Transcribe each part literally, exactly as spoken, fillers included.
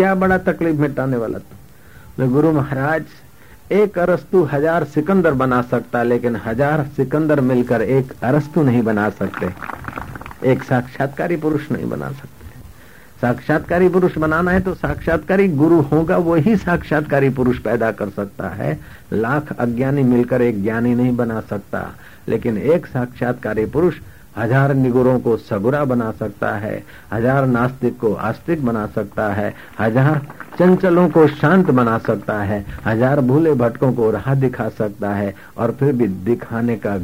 क्या बड़ा तकलीफ मिटाने वाला तू। गुरु महाराज, एक अरस्तु हजार सिकंदर बना सकता, लेकिन हजार सिकंदर मिलकर एक अरस्तु नहीं बना सकते, एक साक्षात्कारी पुरुष नहीं बना सकते। साक्षात्कारी पुरुष बनाना है तो साक्षात्कारी गुरु होगा, वही साक्षात्कारी पुरुष पैदा कर सकता है। लाख अज्ञानी मिलकर एक ज्ञानी नहीं बना सकता, लेकिन एक साक्षात्कारी पुरुष हजार निगुरों को सगुरा बना सकता है, हजार नास्तिक को आस्तिक बना सकता है, हजार चंचलों को शांत बना सकता है, हजार भूले भटकों को राह दिखा सकता है। और फिर भी दिखाने का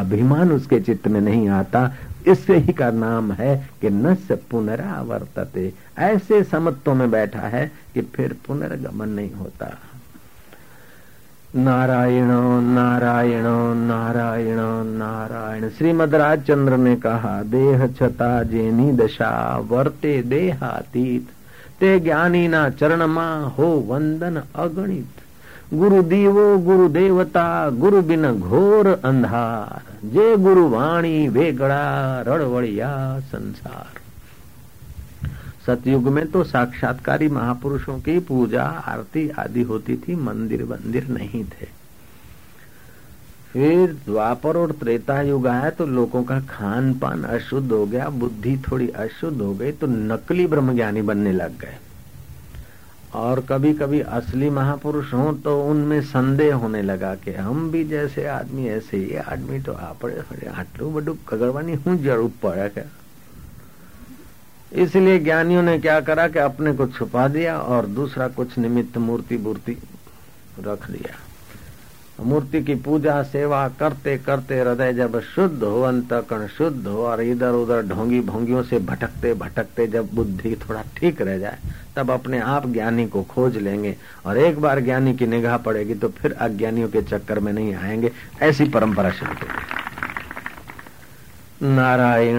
अभिमान उसके चित्त में नहीं आता। इससे ही का नाम है कि न से पुनरावर्तते, ऐसे समत्वों में बैठा है कि फिर पुनर्गमन नहीं होता। नारायण नारायण नारायण नारायण। श्रीमद राजचंद्र ने कहा, देह छता जेनी दशा वर्ते देहातीत, ते ज्ञानी ना चरण मा हो वंदन अगणित। गुरु दीवो गुरु देवता गुरु बिन घोर अंधार, जे गुरु वाणी वेगड़ा रड़वड़िया संसार। सतयुग में तो साक्षात्कारी महापुरुषों की पूजा आरती आदि होती थी, मंदिर मंदिर नहीं थे। फिर द्वापर और त्रेता युग आया तो लोगों का खान पान अशुद्ध हो गया, बुद्धि थोड़ी अशुद्ध हो गई, तो नकली ब्रह्मज्ञानी बनने लग गए। और कभी कभी असली महापुरुष हो तो उनमें संदेह होने लगा कि हम भी जैसे आदमी ऐसे ही आदमी, तो आपड़े आटलू बडू कगड़वानी हूं जरूर पड़ा क्या। इसलिए ज्ञानियों ने क्या करा कि अपने को छुपा दिया और दूसरा कुछ निमित्त मूर्ति मूर्ति रख दिया। मूर्ति की पूजा सेवा करते करते हृदय जब शुद्ध हो, अंतःकरण शुद्ध हो, और इधर उधर ढोंगी भोंगियों से भटकते भटकते जब बुद्धि थोड़ा ठीक रह जाए, तब अपने आप ज्ञानी को खोज लेंगे। और एक बार ज्ञानी की निगाह पड़ेगी तो फिर अज्ञानियों के चक्कर में नहीं आएंगे। ऐसी परंपरा शुरू होगी। नारायण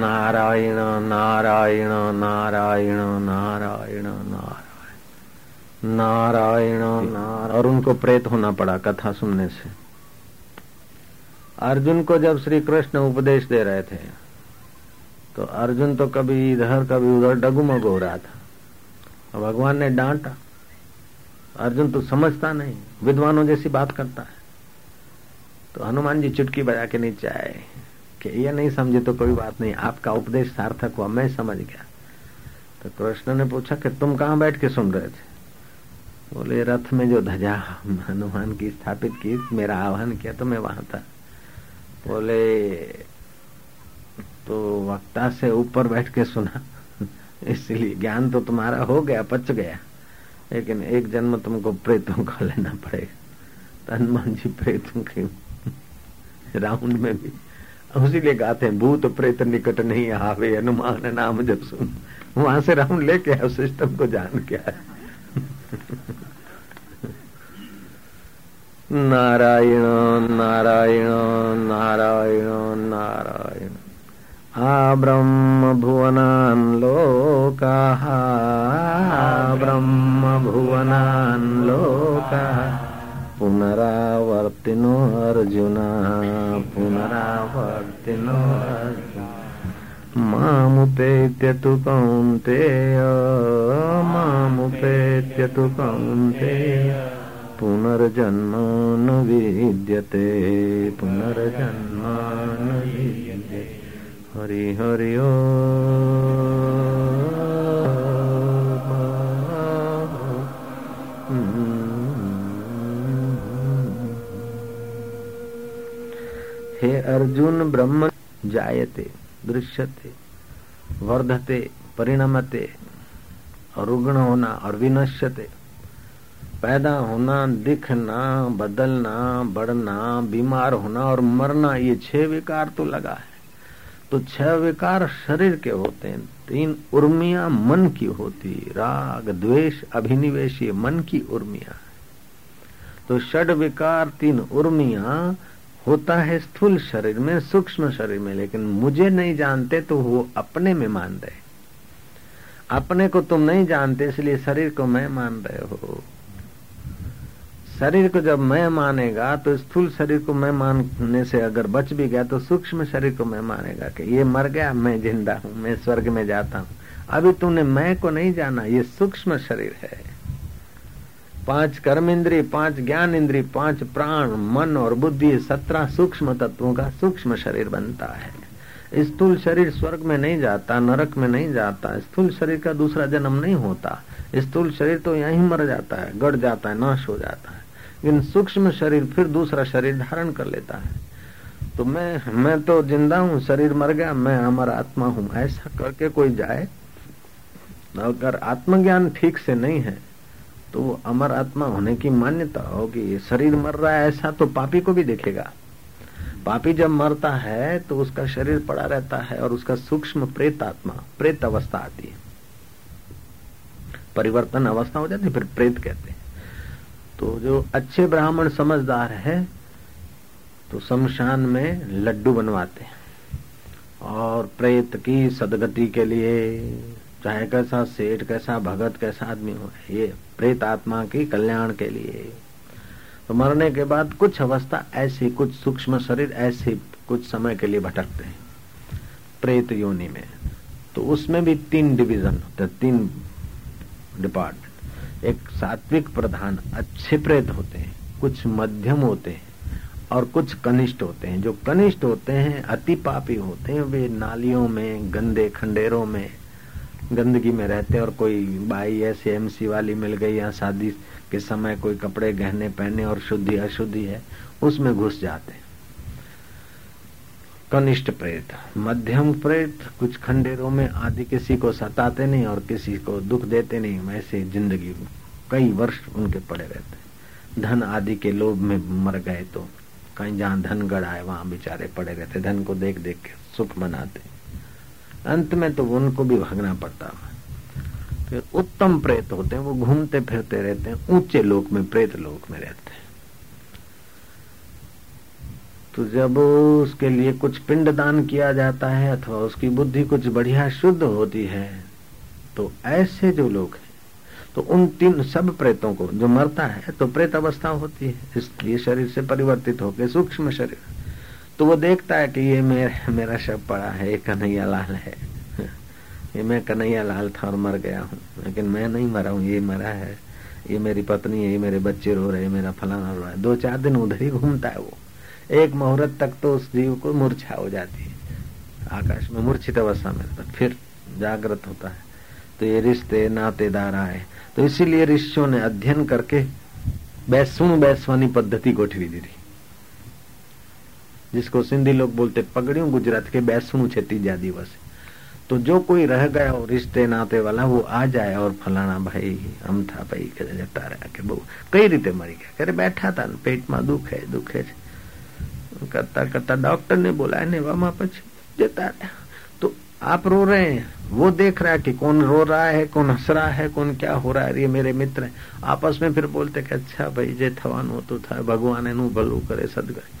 नारायण नारायण नारायण नारायण नारायण नारायण नारायण। और उनको प्रेत होना पड़ा कथा सुनने से। अर्जुन को जब श्री कृष्ण उपदेश दे रहे थे तो अर्जुन तो कभी इधर कभी उधर डगुमग हो रहा था। भगवान ने डांटा, अर्जुन तो समझता नहीं, विद्वानों जैसी बात करता है। तो हनुमान जी चुटकी बजा के नीचे आए कि ये नहीं समझे तो कोई बात नहीं, आपका उपदेश सार्थक हुआ, मैं समझ गया। तो कृष्ण ने पूछा कि तुम कहाँ बैठ के सुन रहे थे? बोले, रथ में जो ध्वजा हनुमान की स्थापित की, मेरा आह्वान किया तो मैं वहां था। बोले, तो वक्ता से ऊपर बैठ के सुना, इसलिए ज्ञान तो तुम्हारा हो गया, पच गया, लेकिन एक जन्म तुमको प्रेतों का लेना पड़ेगा। हनुमान जी प्रेतों के राउंड में भी उसी लिए गाते हैं, भूत प्रेत निकट नहीं आवे हनुमान नाम जब सुन। वहां से राउंड लेके आया, सिस्टम को जान के आया। नारायण नारायण नारायण नारायण। आ ब्रह्म भुवनान लोकाः, ब्रह्म भुवनान लोकाः, पुनरावर्तिनो अर्जुन, पुनरावर्तिनो अर्जुन। मामुपेत्यतु कौन्तेय, मामुपेत्यतु कौन्तेय, पुनर्जन्म न विद्यते, पुनर्जन्म न विद्यते। हरि हरि ओम। हे अर्जुन, ब्रह्म जायते दृश्यते वर्धते परिणमते, रुग्ण होना और विनश्यते, पैदा होना, दिखना, बदलना, बढ़ना, बीमार होना और मरना, ये छह विकार तो लगा है। तो छह विकार शरीर के होते हैं, तीन उर्मियां मन की होती, राग द्वेष अभिनिवेश, ये मन की उर्मियां। तो षड विकार तीन उर्मियां होता है स्थूल शरीर में, सूक्ष्म शरीर में, लेकिन मुझे नहीं जानते तो वो अपने में मान रहे। अपने को तुम नहीं जानते इसलिए शरीर को मैं मान रहे हो। शरीर को जब मैं मानेगा तो स्थूल शरीर को मैं मानने से अगर बच भी गया तो सूक्ष्म शरीर को मैं मानेगा कि ये मर गया, मैं जिंदा हूँ, मैं स्वर्ग में जाता हूँ। अभी तूने मैं को नहीं जाना, ये सूक्ष्म शरीर है। पांच कर्म इंद्रिय, पांच ज्ञान इंद्रिय, पांच प्राण, मन और बुद्धि, सत्रह सूक्ष्म तत्वों का सूक्ष्म शरीर बनता है। स्थूल शरीर स्वर्ग में नहीं जाता, नरक में नहीं जाता। स्थूल शरीर का दूसरा जन्म नहीं होता। स्थूल शरीर तो यहीं मर जाता है, गड़ जाता है, नाश हो जाता है। लेकिन सूक्ष्म शरीर फिर दूसरा शरीर धारण कर लेता है। तो मैं मैं तो जिंदा हूँ, शरीर मर गया, मैं अमर आत्मा हूँ, ऐसा करके कोई जाए। अगर आत्मज्ञान ठीक से नहीं है तो वो अमर आत्मा होने की मान्यता होगी। शरीर मर रहा है ऐसा तो पापी को भी देखेगा। पापी जब मरता है तो उसका शरीर पड़ा रहता है और उसका सूक्ष्म प्रेत आत्मा, प्रेत अवस्था आती है, परिवर्तन अवस्था हो जाती, फिर प्रेत कहते हैं। तो जो अच्छे ब्राह्मण समझदार है तो शमशान में लड्डू बनवाते हैं और प्रेत की सदगति के लिए, चाहे कैसा सेठ, कैसा भगत, कैसा आदमी हो, ये प्रेत आत्मा की कल्याण के लिए। तो मरने के बाद कुछ अवस्था ऐसी, कुछ सूक्ष्म शरीर ऐसे कुछ समय के लिए भटकते हैं प्रेत योनि में। तो उसमें भी तीन डिवीजन होते, तीन डिपार्टमेंट। एक सात्विक प्रधान अच्छे प्रेत होते हैं, कुछ मध्यम होते हैं और कुछ कनिष्ठ होते हैं। जो कनिष्ठ होते हैं अति पापी होते हैं, वे नालियों में, गंदे खंडेरों में, गंदगी में रहते हैं। और कोई बाई ऐसे एमसी वाली मिल गई या शादी के समय कोई कपड़े गहने पहने और शुद्धि अशुद्धि है उसमें घुस जाते हैं। कनिष्ठ प्रेत, मध्यम प्रेत, कुछ खंडेरों में आदि, किसी को सताते नहीं और किसी को दुख देते नहीं, वैसे जिंदगी कई वर्ष उनके पड़े रहते हैं। धन आदि के लोभ में मर गए तो कहीं जहाँ धन गड़ा है वहां बेचारे पड़े रहते, धन को देख देख के सुख मनाते, अंत में तो उनको भी भागना पड़ता। फिर उत्तम प्रेत होते हैं, वो घूमते फिरते रहते हैं, ऊंचे लोक में, प्रेत लोक में रहते हैं। तो जब उसके लिए कुछ पिंड दान किया जाता है अथवा उसकी बुद्धि कुछ बढ़िया शुद्ध होती है तो ऐसे जो लोग हैं, तो उन तीन सब प्रेतों को, जो मरता है तो प्रेत अवस्था होती है, इसलिए शरीर से परिवर्तित होकर सूक्ष्म शरीर, तो वो देखता है कि ये मेरा मेरा शव पड़ा है, ये कन्हैया लाल है, ये मैं कन्हैया लाल था और मर गया हूँ, लेकिन मैं नहीं मरा हूँ, ये मरा है, ये मेरी पत्नी है, ये मेरे बच्चे रो रहे, मेरा फलाना रो रहा है। दो चार दिन उधर ही घूमता है वो, एक मुहूर्त तक तो उस जीव को मूर्छा हो जाती है, आकाश में मूर्छित अवस्था में, फिर जागृत होता है। तो ये रिश्ते नातेदार आए, तो इसीलिए ऋषियों ने अध्ययन करके बैसुण बैसवानी पद्धति गोठवी दी थी, जिसको सिंधी लोग बोलते पगड़ियों, गुजरात के बैसुण छत्तीजा दिवस। तो जो कोई रह गया और रिश्ते नाते वाला वो आ जाए और फलाना भाई हम था भाई जता रहा के बहु कई रीते मरी गया, करे बैठा था पेट में दुख है दुख है करता करता डॉक्टर ने बोला ने वामा पछी जता था। आप रो रहे हैं, वो देख रहा है कि कौन रो रहा है, कौन हंस रहा है, कौन क्या हो रहा है, ये मेरे मित्र हैं। आपस में फिर बोलते कि अच्छा भाई जे થવાનું હતું થાય, ભગવાન એનું ભલું કરે સદગત।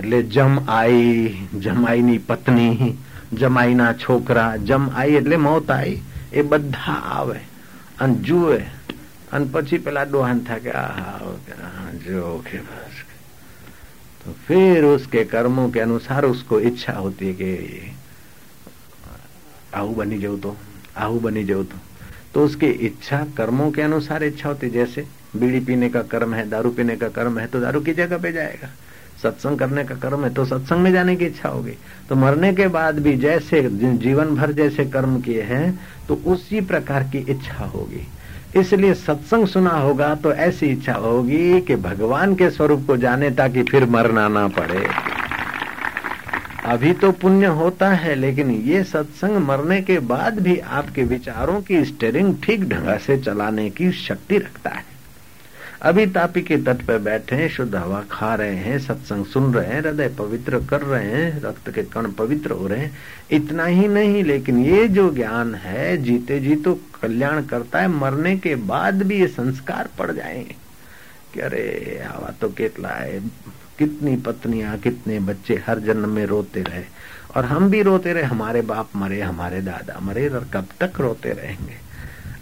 એટલે જમ આઈ, જમાઈની પત્ની, જમાઈના છોકરા, જમ આઈ એટલે મોત આઈ, એ બધા આવે અને જુએ અને પછી પેલા ડોહાન થાય કે આહા જો કે બસ। તો ફિર उसके कर्मों के अनुसार उसको इच्छा होती है कि આવું બની જવું તો આવું બની જવું તો तो उसकी इच्छा कर्मों के अनुसार इच्छा होती। जैसे बीड़ी पीने का कर्म है, दारू पीने का कर्म है तो दारू की जगह पे जाएगा, सत्संग करने का कर्म है तो सत्संग में जाने की इच्छा होगी। तो मरने के बाद भी जैसे जीवन भर जैसे कर्म किए हैं तो उसी प्रकार की इच्छा होगी। इसलिए सत्संग सुना होगा तो ऐसी इच्छा होगी कि भगवान के स्वरूप को जाने ताकि फिर मरना ना पड़े। अभी तो पुण्य होता है लेकिन ये सत्संग मरने के बाद भी आपके विचारों की स्टीयरिंग ठीक ढंग से चलाने की शक्ति रखता है। अभी तापी के तट पर बैठे हैं, शुद्ध हवा खा रहे हैं, सत्संग सुन रहे हैं, हृदय पवित्र कर रहे हैं, रक्त के कण पवित्र हो रहे हैं। इतना ही नहीं, लेकिन ये जो ज्ञान है जीते जी तो कल्याण करता है, मरने के बाद भी ये संस्कार पड़ जाएंगे कि अरे हवा तो कितना है, कितनी पत्नियां कितने बच्चे हर जन्म में रोते रहे और हम भी रोते रहे, हमारे बाप मरे हमारे दादा मरे और कब तक रोते रहेंगे।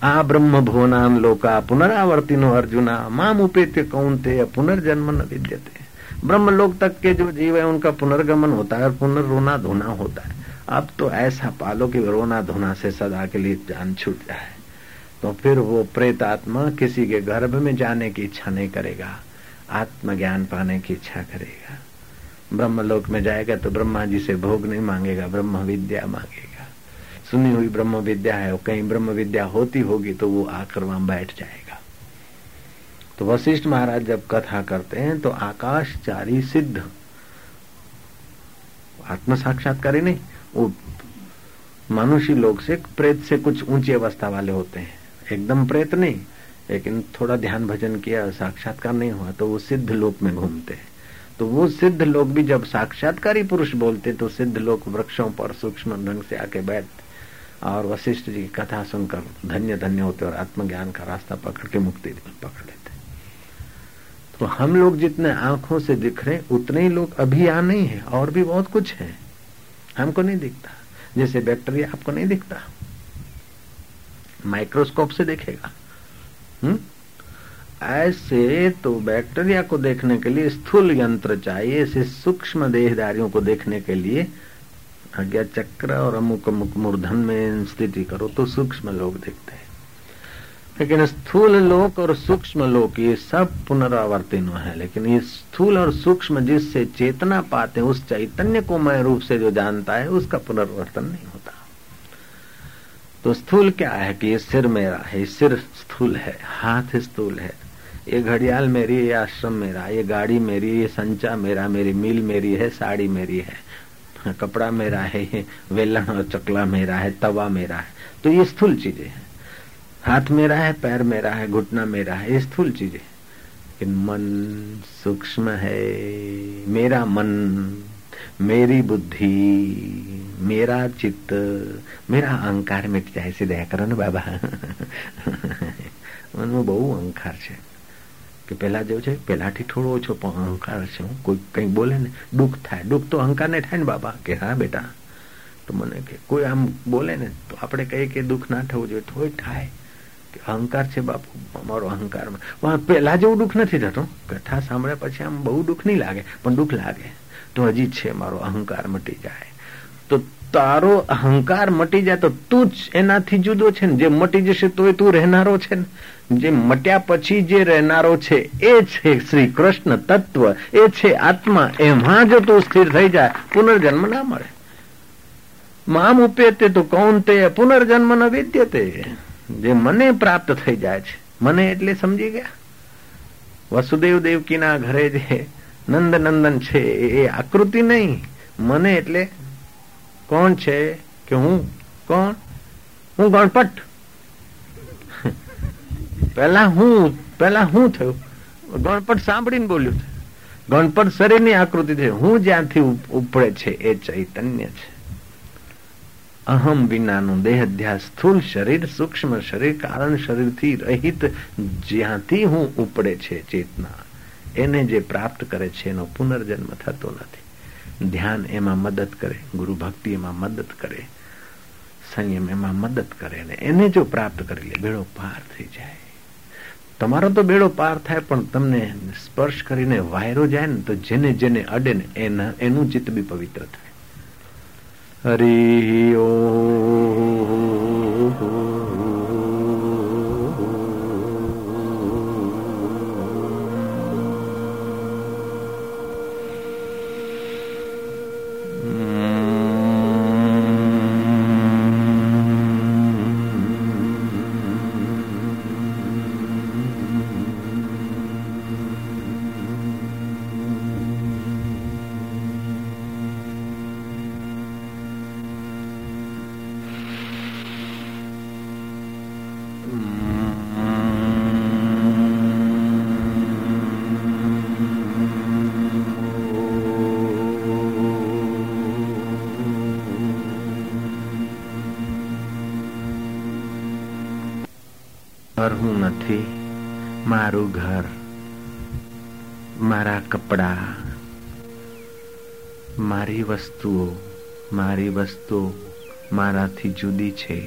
आ ब्रह्म भुवनान लोका पुनरावर्तिनो अर्जुना माम उपेत्य कौन्तेय पुनर्जन्म न विद्यते। ब्रह्म लोक तक के जो जीव है उनका पुनर्गमन होता है और पुनर्रोना धोना होता है। अब तो ऐसा पालो कि रोना धोना से सदा के लिए जान छूट जाए, तो फिर वो प्रेत आत्मा किसी के गर्भ में जाने की इच्छा नहीं करेगा, आत्मज्ञान पाने की इच्छा करेगा। ब्रह्मलोक में जाएगा तो ब्रह्मा जी से भोग नहीं मांगेगा, ब्रह्म विद्या मांगेगा। सुनी हुई ब्रह्म विद्या है, कहीं ब्रह्म विद्या होती होगी तो वो आकर वहां बैठ जाएगा। तो वशिष्ठ महाराज जब कथा करते हैं तो आकाशचारी सिद्ध आत्म साक्षात्कार ही नहीं, वो मानुषी लोग से प्रेत से कुछ ऊंची अवस्था वाले होते हैं, एकदम प्रेत नहीं लेकिन थोड़ा ध्यान भजन किया, साक्षात्कार नहीं हुआ तो वो सिद्ध लोक में घूमते हैं। तो वो सिद्ध लोग भी जब साक्षात्कारी पुरुष बोलते तो सिद्ध लोग वृक्षों पर सूक्ष्म ढंग से आके बैठते और वशिष्ठ जी की कथा सुनकर धन्य धन्य होते और आत्मज्ञान का रास्ता पकड़ के मुक्ति पकड़ लेते। तो हम लोग जितने आंखों से दिख रहे उतने ही लोग अभी यहाँ नहीं है, और भी बहुत कुछ है हमको नहीं दिखता। जैसे बैक्टीरिया आपको नहीं दिखता, माइक्रोस्कोप से देखेगा। हम्म, ऐसे तो बैक्टीरिया को देखने के लिए स्थूल यंत्र चाहिए, ऐसे सूक्ष्म देहधारियों को देखने के लिए आज्ञा चक्र और अमुक अमुक मूर्धन में स्थिति करो तो सूक्ष्म लोग देखते हैं। लेकिन स्थूल लोक और सूक्ष्म लोक ये सब पुनरावर्तन है, लेकिन ये स्थूल और सूक्ष्म जिससे चेतना पाते हैं, उस चैतन्य को मय रूप से जो जानता है उसका पुनर्वर्तन नहीं होता। तो स्थूल क्या है कि ये सिर मेरा है, सिर स्थूल है, हाथ स्थूल है, ये घड़ियाल मेरी, ये आश्रम मेरा, ये गाड़ी मेरी, ये संचा मेरा, मेरी मील मेरी है, साड़ी मेरी है, कपड़ा मेरा है, वेलन और चकला मेरा है, तवा मेरा है। तो ये स्थूल चीजें हैं, हाथ मेरा है, पैर मेरा है, घुटना मेरा है, ये स्थूल चीजें। लेकिन मन सूक्ष्म है, मेरा मन, मेरी बुद्धि, मेरा चित्त, मेरा अहंकार मिट जाए। ऐसे दया करो ना बाबा, મનમાં બહુ અહંકાર છે કે પેલા જેવું છે, પેલાથી થોડો ઓછો પણ અહંકાર છે। કોઈ કંઈ બોલે ને દુઃખ થાય, દુઃખ તો અહંકારને થાય ને બાબા, કે હા બેટા તો મને કે કોઈ આમ બોલે ને તો આપણે કહીએ કે દુઃખ ના થવું જોઈએ, થોડું થાય કે અહંકાર છે બાપુ અમારો અહંકાર। પેલા જેવું દુઃખ નથી થતું, કથા સાંભળ્યા પછી આમ બહુ દુઃખ નહીં લાગે, પણ દુઃખ લાગે તો હજી છે મારો અહંકાર મટી જાય। તો તારો અહંકાર મટી જાય તો તું જ એનાથી જુદો છે ને, જે મટી જશે તો એ તું રહેનારો છે ને, જે મટ્યા પછી જે રહેનારો છે એ છે શ્રી કૃષ્ણ તત્વ, એ છે આત્મા। એમાં જો તું સ્થિર થઈ જાય પુનર્જન્મ ના મળે। મામ ઉપેતે તો કૌન તે પુનર્જન્મ ન વિદ્યતે, જે મને પ્રાપ્ત થઈ જાય છે। મને એટલે સમજી ગયા, વસુદેવ દેવકીના ઘરે જે નંદનંદન છે એ આકૃતિ નહીં, મને એટલે कौन छे कि हूँ कौन, हूँ गणपत पहला हूँ पहला हूँ थे गणपत सांभळी ने बोल्यो थे। गणपत शरीर की आकृति थे, हूँ ज्यां थी उपड़े छे ए चैतन्य छे। अहम विनानु देहध्यास स्थूल शरीर सूक्ष्म शरीर कारण शरीर थी रहित ज्यां थी हूँ उपड़े छे चेतना, एने जे प्राप्त करे छे एनो पुनर्जन्म थतो नथी। ध्यान एमा मदद करे, गुरु भक्ति एमा मदद करे, संयम एमा मदद करे ने એને જો પ્રાપ્ત કરી લે બેડો પાર થઈ જાય। તમારો તો બેડો પાર થાય પણ તમને સ્પર્શ કરીને વાયરો જાય ને તો જેને જેને અડે ને એના એનું ચિત્ત બી પવિત્ર થાય। હરી ઓ ફરવું નથી, મારું ઘર, મારા કપડા, મારી વસ્તુઓ, મારી વસ્તુઓ મારાથી જુદી છે,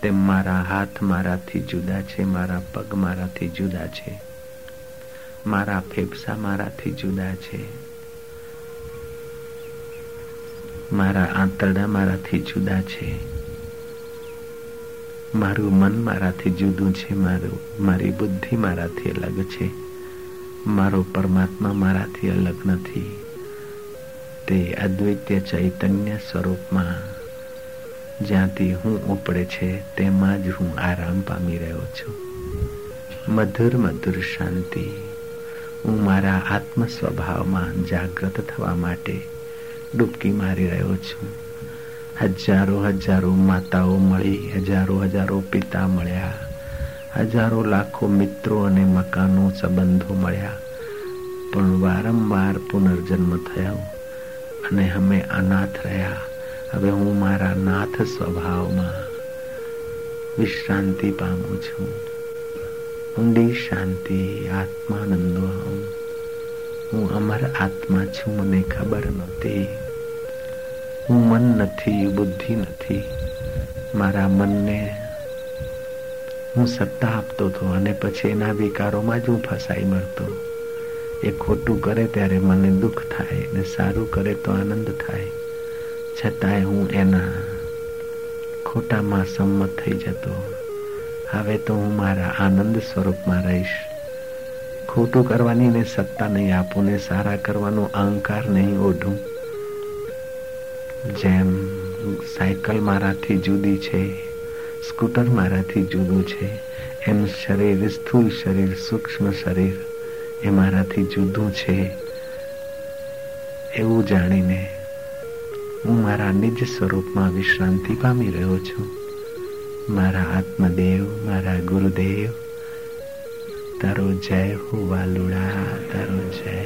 તેમ મારા હાથ મારાથી જુદા છે, મારા પગ મારાથી જુદા છે, મારા ફેફસા મારાથી જુદા છે, મારા આંતરડા મારાથી જુદા છે, મારું મન મારાથી જુદું છે, મારું મારી બુદ્ધિ મારાથી અલગ છે, મારો પરમાત્મા મારાથી અલગ નથી. તે અદ્વૈત્ય ચૈતન્ય સ્વરૂપમાં જ્યાંથી હું ઉપડે છે તેમાં જ હું આરામ પામી રહ્યો છું. મધુર મધુર શાંતિ. હું મારા આત્મ સ્વભાવમાં જાગ્રત થવા માટે ડૂબકી મારી રહ્યો છું. હજારો હજારો માતાઓ મળી, હજારો હજારો પિતા મળ્યા, હજારો લાખો મિત્રો અને મકાનો સંબંધો મળ્યા, પણ વારંવાર પુનર્જન્મ થયો અને અમે અનાથ રહ્યા. હવે હું મારા નાથ સ્વભાવમાં વિશ્રાંતિ પામું છું. ઊંડી શાંતિ, આત્માનંદો. હું અમર આત્મા છું, મને ખબર નથી. હું મન નથી, બુદ્ધિ નથી. મારા મનને હું સત્તા આપતો હતો અને પછી એના વિકારોમાં જ હું ફસાઈ મરતો. એ ખોટું કરે ત્યારે મને દુઃખ થાય અને સારું કરે તો આનંદ થાય, છતાંય હું એના ખોટામાં સંમત થઈ જતો. હવે તો હું મારા આનંદ સ્વરૂપમાં રહીશ. ખોટું કરવાની ને સત્તા નહીં આપું ને સારા કરવાનો અહંકાર નહીં ઓઢું. જેમ સાયકલ મારાથી જુદી છે, સ્કૂટર મારાથી જુદું છે, એમ શરીર, સ્થૂળ શરીર, સૂક્ષ્મ શરીર એ મારાથી જુદું છે એવું જાણીને હું મારા નિજ સ્વરૂપમાં વિશ્રાંતિ પામી રહ્યો છું. મારા આત્મદેવ, મારા ગુરુદેવ, તારો જય હો વાલુડા, તારો જય.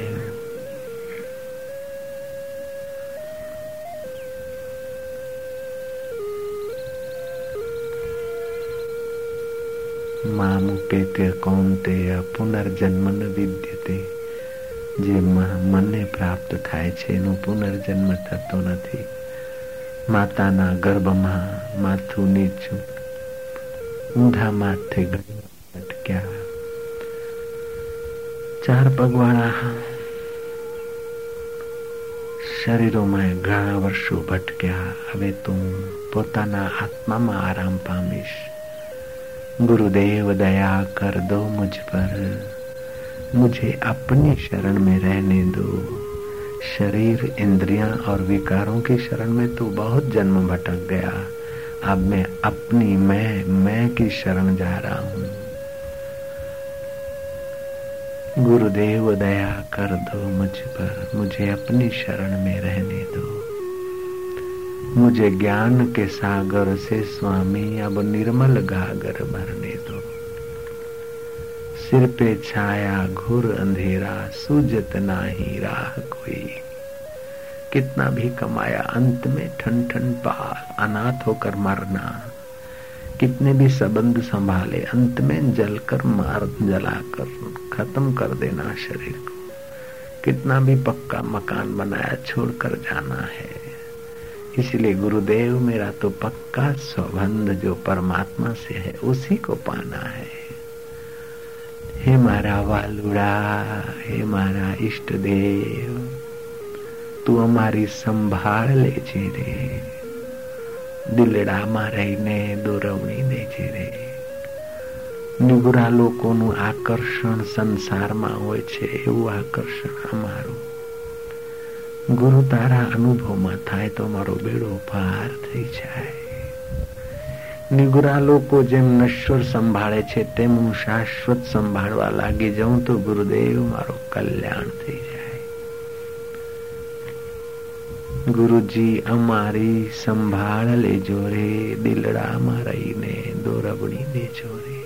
માં ઉપેત્ય કૌંતેય પુનર્જન્મ ન વિદ્યતે. જે મનને પ્રાપ્ત થાય છે એનું પુનર્જન્મ થતો નથી. માતાના ગર્ભમાં માથું નીચું, ઊંધા માથે અટક્યા, ચાર પગવાળા શરીરોમાં ઘણા વર્ષો ભટક્યા. હવે તો પોતાના આત્મામાં આરામ પામીશ. ગુરુદેવ દયા કર દો મુજ પર, मुझे अपनी शरण में रहने दो. शरीर, इंद्रियां और विकारों की शरण में तो बहुत जन्म भटक गया. अब मैं अपनी मैं मैं की शरण जा रहा हूं. गुरुदेव दया कर दो मुझ पर, मुझे अपनी शरण में रहने दो. मुझे ज्ञान के सागर से स्वामी अब निर्मल घाघर भरने दो. सिर पे छाया घोर अंधेरा, सूझत नाही राह कोई. कितना भी कमाया अंत में ठन ठन पार, अनाथ होकर मरना. कितने भी संबंध संभाले अंत में जलकर मार, जलाकर खत्म कर देना शरीर को. कितना भी पक्का मकान बनाया छोड़कर जाना है. इसलिए गुरुदेव मेरा तो पक्का संबंध जो परमात्मा से है उसी को पाना है. हे मारा वालुड़ा, हे मारा इष्ट देव, तू हमारी संभाळ लेजे रे. દિલડામાં રહીને દોરવણી દેજે રે. નિગુરા લોકોનું આકર્ષણ સંસારમાં હોય છે, એવું આકર્ષણ અમારું ગુરુ તારા અનુભવમાં થાય તો મારો બેડો પાર થઈ જાય. નિગુરા લોકો જેમ નશ્વર સંભાળે છે તેમ હું શાશ્વત સંભાળવા લાગી જાઉં તો ગુરુદેવ મારો કલ્યાણ થઈ જાય. ગુરુજી અમારી સંભાળ લેજો રે, દિલડામાં રહીને દોરવણી દેજો રે.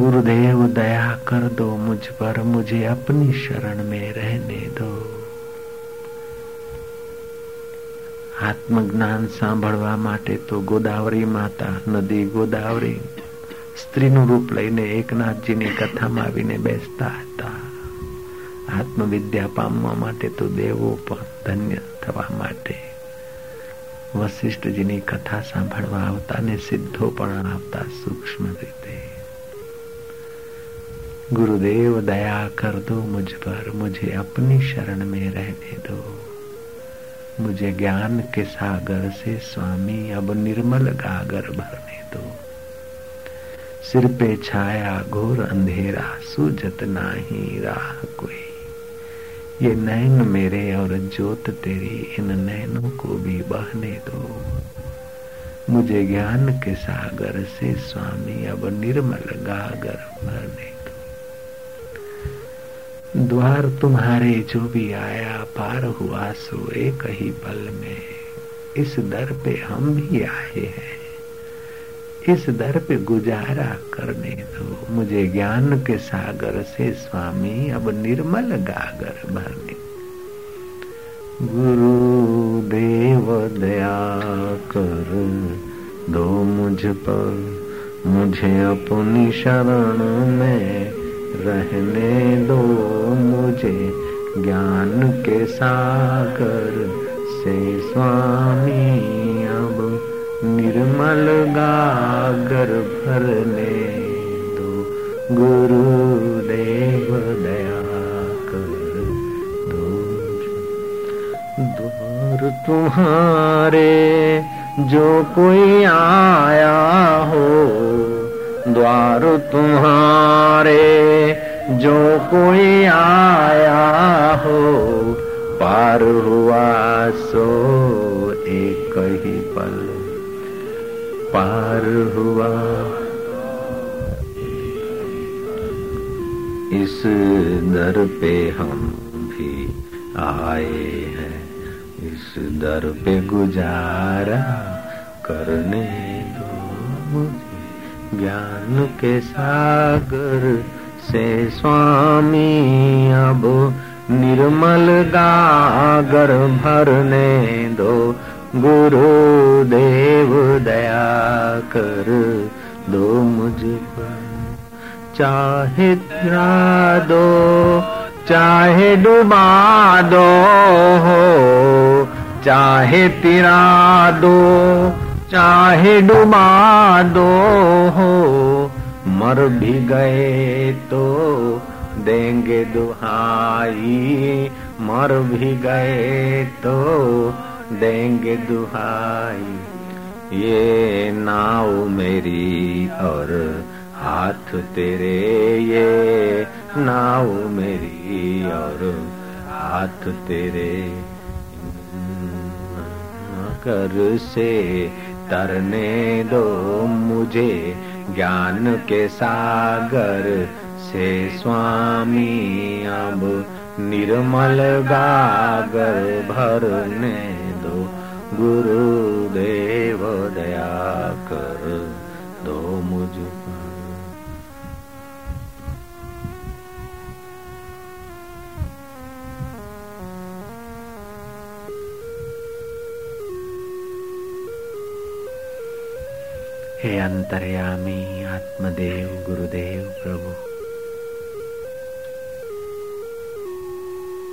ગુરુદેવ દયા કર દો મુજ પર, મુજે અપની શરણ મેં રહેને દો. આત્મજ્ઞાન સાંભળવા માટે તો ગોદાવરી માતા, નદી ગોદાવરી સ્ત્રીનું રૂપ લઈને એકનાથજીની કથામાં આવીને બેસતા હતા. આત્મવિદ્યા પામવા માટે તો દેવો પણ ધન્ય થવા માટે વશિષ્ઠજીની કથા સાંભળવા આવતા ને સિદ્ધો પણ આવતા. સૂક્ષ્મ રીતે ગુરુદેવ દયા કર દો મુજ પર, મુજે અપની શરણ મેં રહેને દો, मुझे ज्ञान के सागर से स्वामी अब निर्मल गागर भरने दो. सिर पे छाया घोर अंधेरा, सूझत नाही राह कोई, ये नैन मेरे और ज्योत तेरी, इन नैनों को भी बहने दो. मुझे ज्ञान के सागर से स्वामी अब निर्मल गागर भरने दो. द्वार तुम्हारे जो भी आया पार हुआ सो एक ही पल में, इस दर पे हम भी आए हैं, इस दर पे गुजारा करने दो. मुझे ज्ञान के सागर से स्वामी अब निर्मल गागर भरने. गुरु देव दया कर दो मुझ पर, मुझे अपनी शरण में रहने दो, मुझे ज्ञान के सागर से स्वामी अब निर्मल गागर भरने दो. गुरु देव दया कर दो. द्वार तुम्हारे जो कोई आया हो, द्वार तुम्हारे जो कोई आया हो, पार हुआ सो एक ही पल, पार हुआ इस दर पे हम भी आए हैं, इस दर पे गुजारा करने दो. ज्ञान के सागर से स्वामी अब निर्मल गागर भरने दो. गुरु देव दया कर दो मुझ पर, चाहे गिरा दो चाहे डुबा दो हो, चाहे तिरा दो चाहे डुबा दो हो, मर भी गए तो देंगे दुहाई, मर भी गए तो देंगे दुहाई. ये नाव मेरी और हाथ तेरे, ये नाव मेरी और हाथ तेरे, कर से तरने दो. मुझे ज्ञान के सागर से स्वामी अब निर्मल गागर भरने दो. गुरु देव दया कर दो मुझे. हे अंतर्यामी आत्मदेव गुरुदेव प्रभु,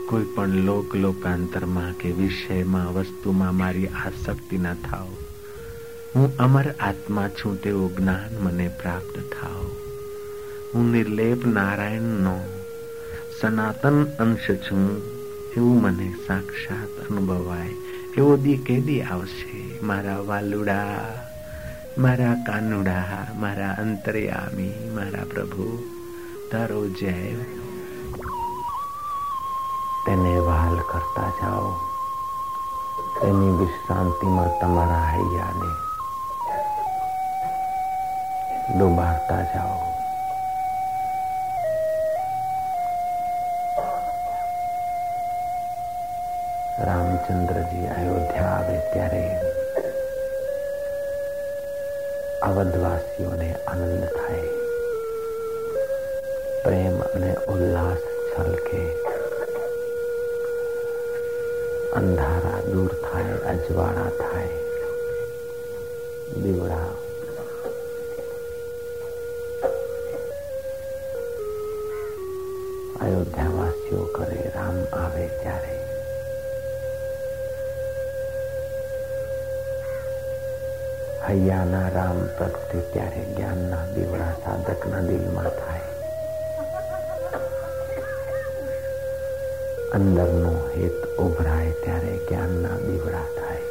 कोई पण लोक लोकांतर માં કે વિષયમાં વસ્તુમાં મારી આસક્તિ ન થાઓ. હું અમર આત્મા છું તેવું જ્ઞાન મને પ્રાપ્ત થાઓ. હું નિર્લેપ નારાયણનો સનાતન અંશ છું એવું મને સાક્ષાત અનુભવાય એવો દી કેદી આવશે. મારા વાલુડા, મારા કાનુડા, મારા અંતર્યામી, મારા પ્રભુ, તારો જય. તેને વહાલ કરતા જાઓ. તેની વિશ્રાંતિમાં તમારા હૈયાને ડૂબાડતા જાઓ. રામચંદ્રજી અયોધ્યા આવે ત્યારે અવધવાસીઓને આનંદ થાય, પ્રેમ અને ઉલ્લાસ છલકે, અંધારા દૂર થાય, રચવાના થાય દીવડા અયોધ્યા વાસીઓ કરે રામ આવે ત્યારે હૈયાના રામ પ્રગટે ત્યારે જ્ઞાનના દીવડા સાધકના દિલમાં થાય અંદરનો હેત ઉભરાય ત્યારે જ્ઞાનના દીવડા થાય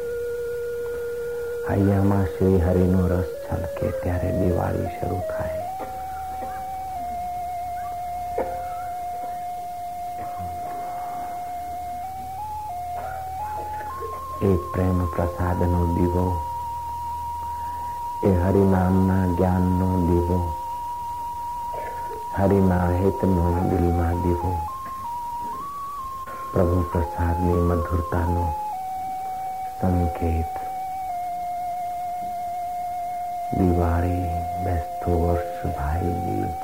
હૈયામાં શ્રી હરિનો રસ છલકે ત્યારે દિવાળી શરૂ થાય એ પ્રેમ પ્રસાદનો દીવો એ હરિનામના જ્ઞાનનો દીવો હરિના હેતનો દિલમાં દીવો પ્રભુ પ્રસાદની મધુરતાનો સંકેત દિવાળી બેસતું વર્ષ ભાઈ બીજ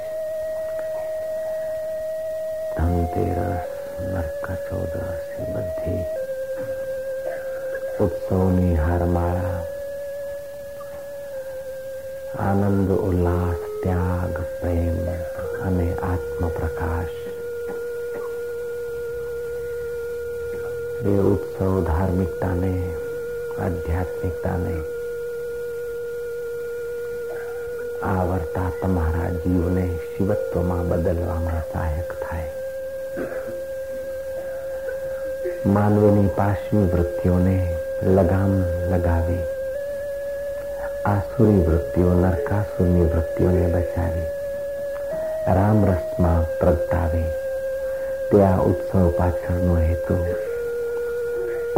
ધનતેરસ નરક ચૌદસ બધી उत्सवनी हरमाला आनंद उल्लास त्याग प्रेम अने आत्म प्रकाश ये उत्सव धार्मिकता ने आध्यात्मिकता ने आवरता तमारा जीव ने शिवत्व में बदलवा में सहायक थाय मानवीनी पाशवी वृत्तियों ने लगाम लगावी आसुरी वृत्तियों नरकासुरनी वृत्तियों ने बचावी राम रसमां प्रगटावी त्या उत्सव पाछळनो हेतु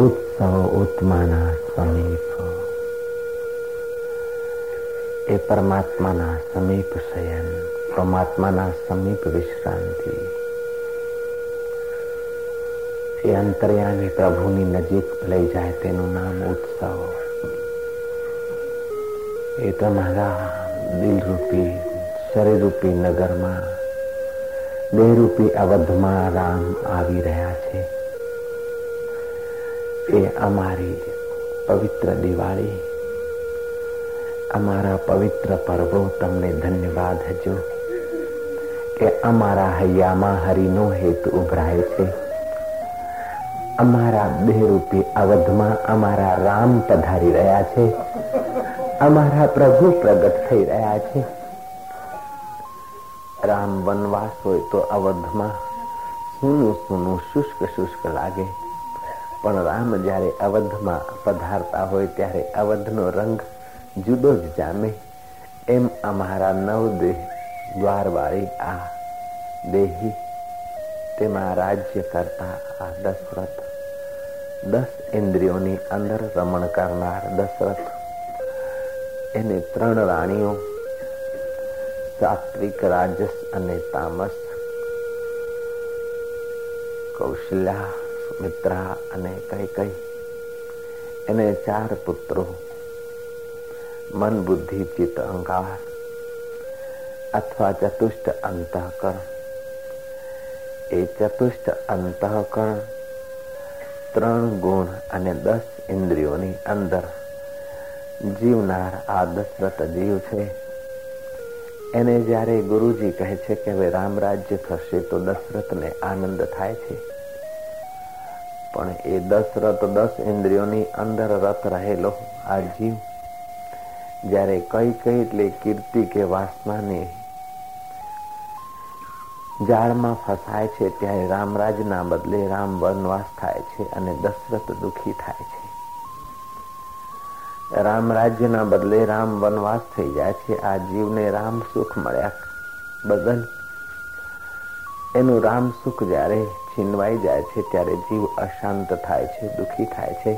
उत्सव उत्माना समीप ए परमात्माना समीप शयन परमात्माना समीप विश्रांति એ અંતર્યામી પ્રભુની નજીક લઈ જાય તેનું નામ ઉત્સવ એ તમારા દિલરૂપી શરીરરૂપી નગરમાં દેહરૂપી અવધમાં રામ આવી રહ્યા છે એ અમારી પવિત્ર દિવાળી અમારા પવિત્ર પર્વો તમને ધન્યવાદ હજો કે અમારા હૈયામાં હરિનો હેતુ ઉભરાય છે અમારા દેહરૂપી અવધમાં અમારા રામ પધારી રહ્યા છે અમારા પ્રભુ પ્રગટ થઈ રહ્યા છે રામ વનવાસ હોય તો અવધમાં સૂનું સૂનું શુષ્ક શુષ્ક લાગે પણ રામ જ્યારે અવધમાં પધારતા હોય ત્યારે અવધનો રંગ જુદો જ જામે એમ અમારા નવ દેહ દ્વારવાળી આ દેહી તેમાં રાજ્ય કરતા આ દશરથ દસ ઇન્દ્રિયોની અંદર રમણ કરનાર દશરથ એને ત્રણ રાણીઓ સાત્વિક રાજસ અને તામસ કૌશલ્યા સુમિત્રા અને કૈકેયી એને ચાર પુત્રો મન બુદ્ધિ ચિત્ત અહંકાર અથવા ચતુષ્ટ અંતઃકરણ એ ચતુષ્ટ અંતઃકરણ ત્રણ ગુણ અને દસ ઇન્દ્રિયોની અંદર જીવનાર આ દશરથ જીવ છે એને જ્યારે ગુરુજી કહે છે કે હવે રામ રાજ્ય થશે તો દશરથને આનંદ થાય છે પણ એ દશરથ દસ ઇન્દ્રિયોની અંદર રત રહેલો આ જીવ જ્યારે કઈ કઈ એટલે કીર્તિ કે વાસનાને જાળમાં ફસાય છે ત્યારે રામરાજના બદલે રામ વનવાસ થાય છે અને દશરથ દુઃખી થાય છે રામરાજ્યના બદલે રામ વનવાસ થઈ જાય છે આ જીવને રામ સુખ મળ્યા બદલ એનું રામ સુખ જ્યારે છીનવાઈ જાય છે ત્યારે જીવ અશાંત થાય છે દુઃખી થાય છે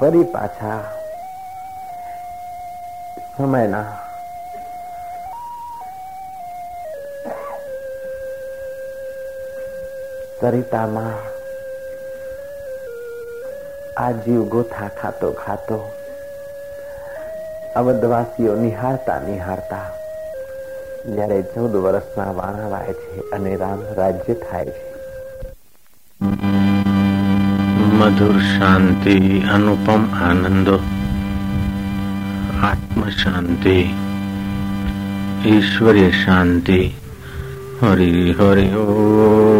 ફરી પાછા સમયના સરિતામાં આ જીવ ગોથા ખાતો ખાતો અવધવાસીઓ નિહાળતા નિહાળતા જ્યારે ચૌદ વર્ષના વાણાવાય છે અને રામ રાજ્ય થાય છે मधुर शांति, अनुपम आनंद, आत्म शांति, ईश्वरीय शांति। हरि हरि ओ।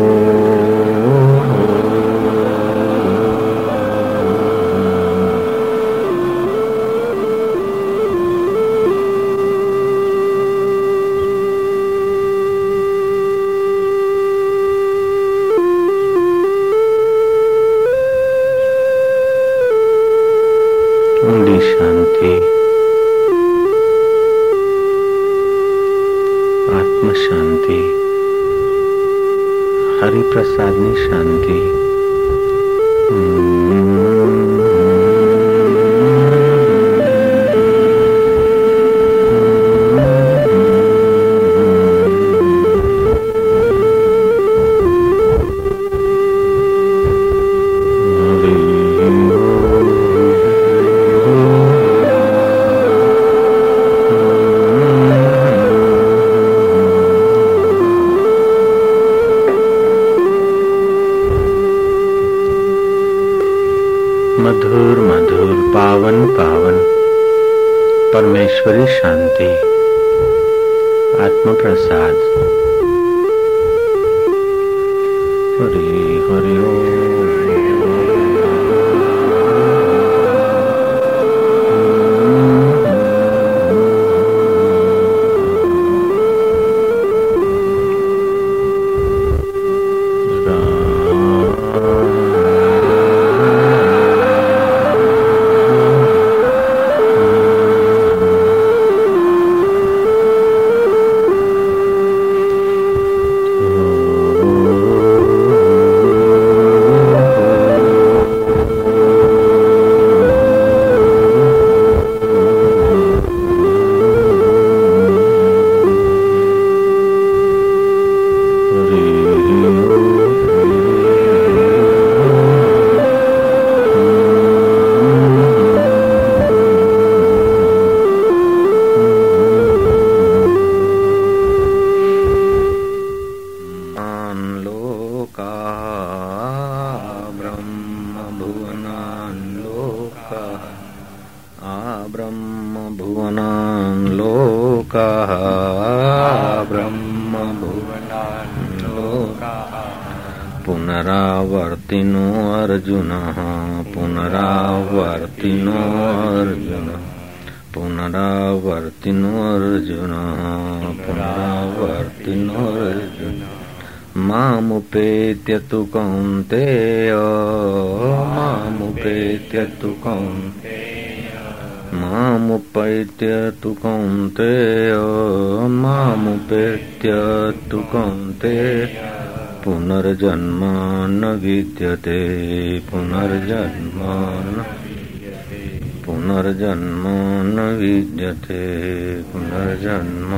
पुनर्जन्म न विद्यते पुनर्जन्म पुनर्जन्म न विद्यते पुनर्जन्म।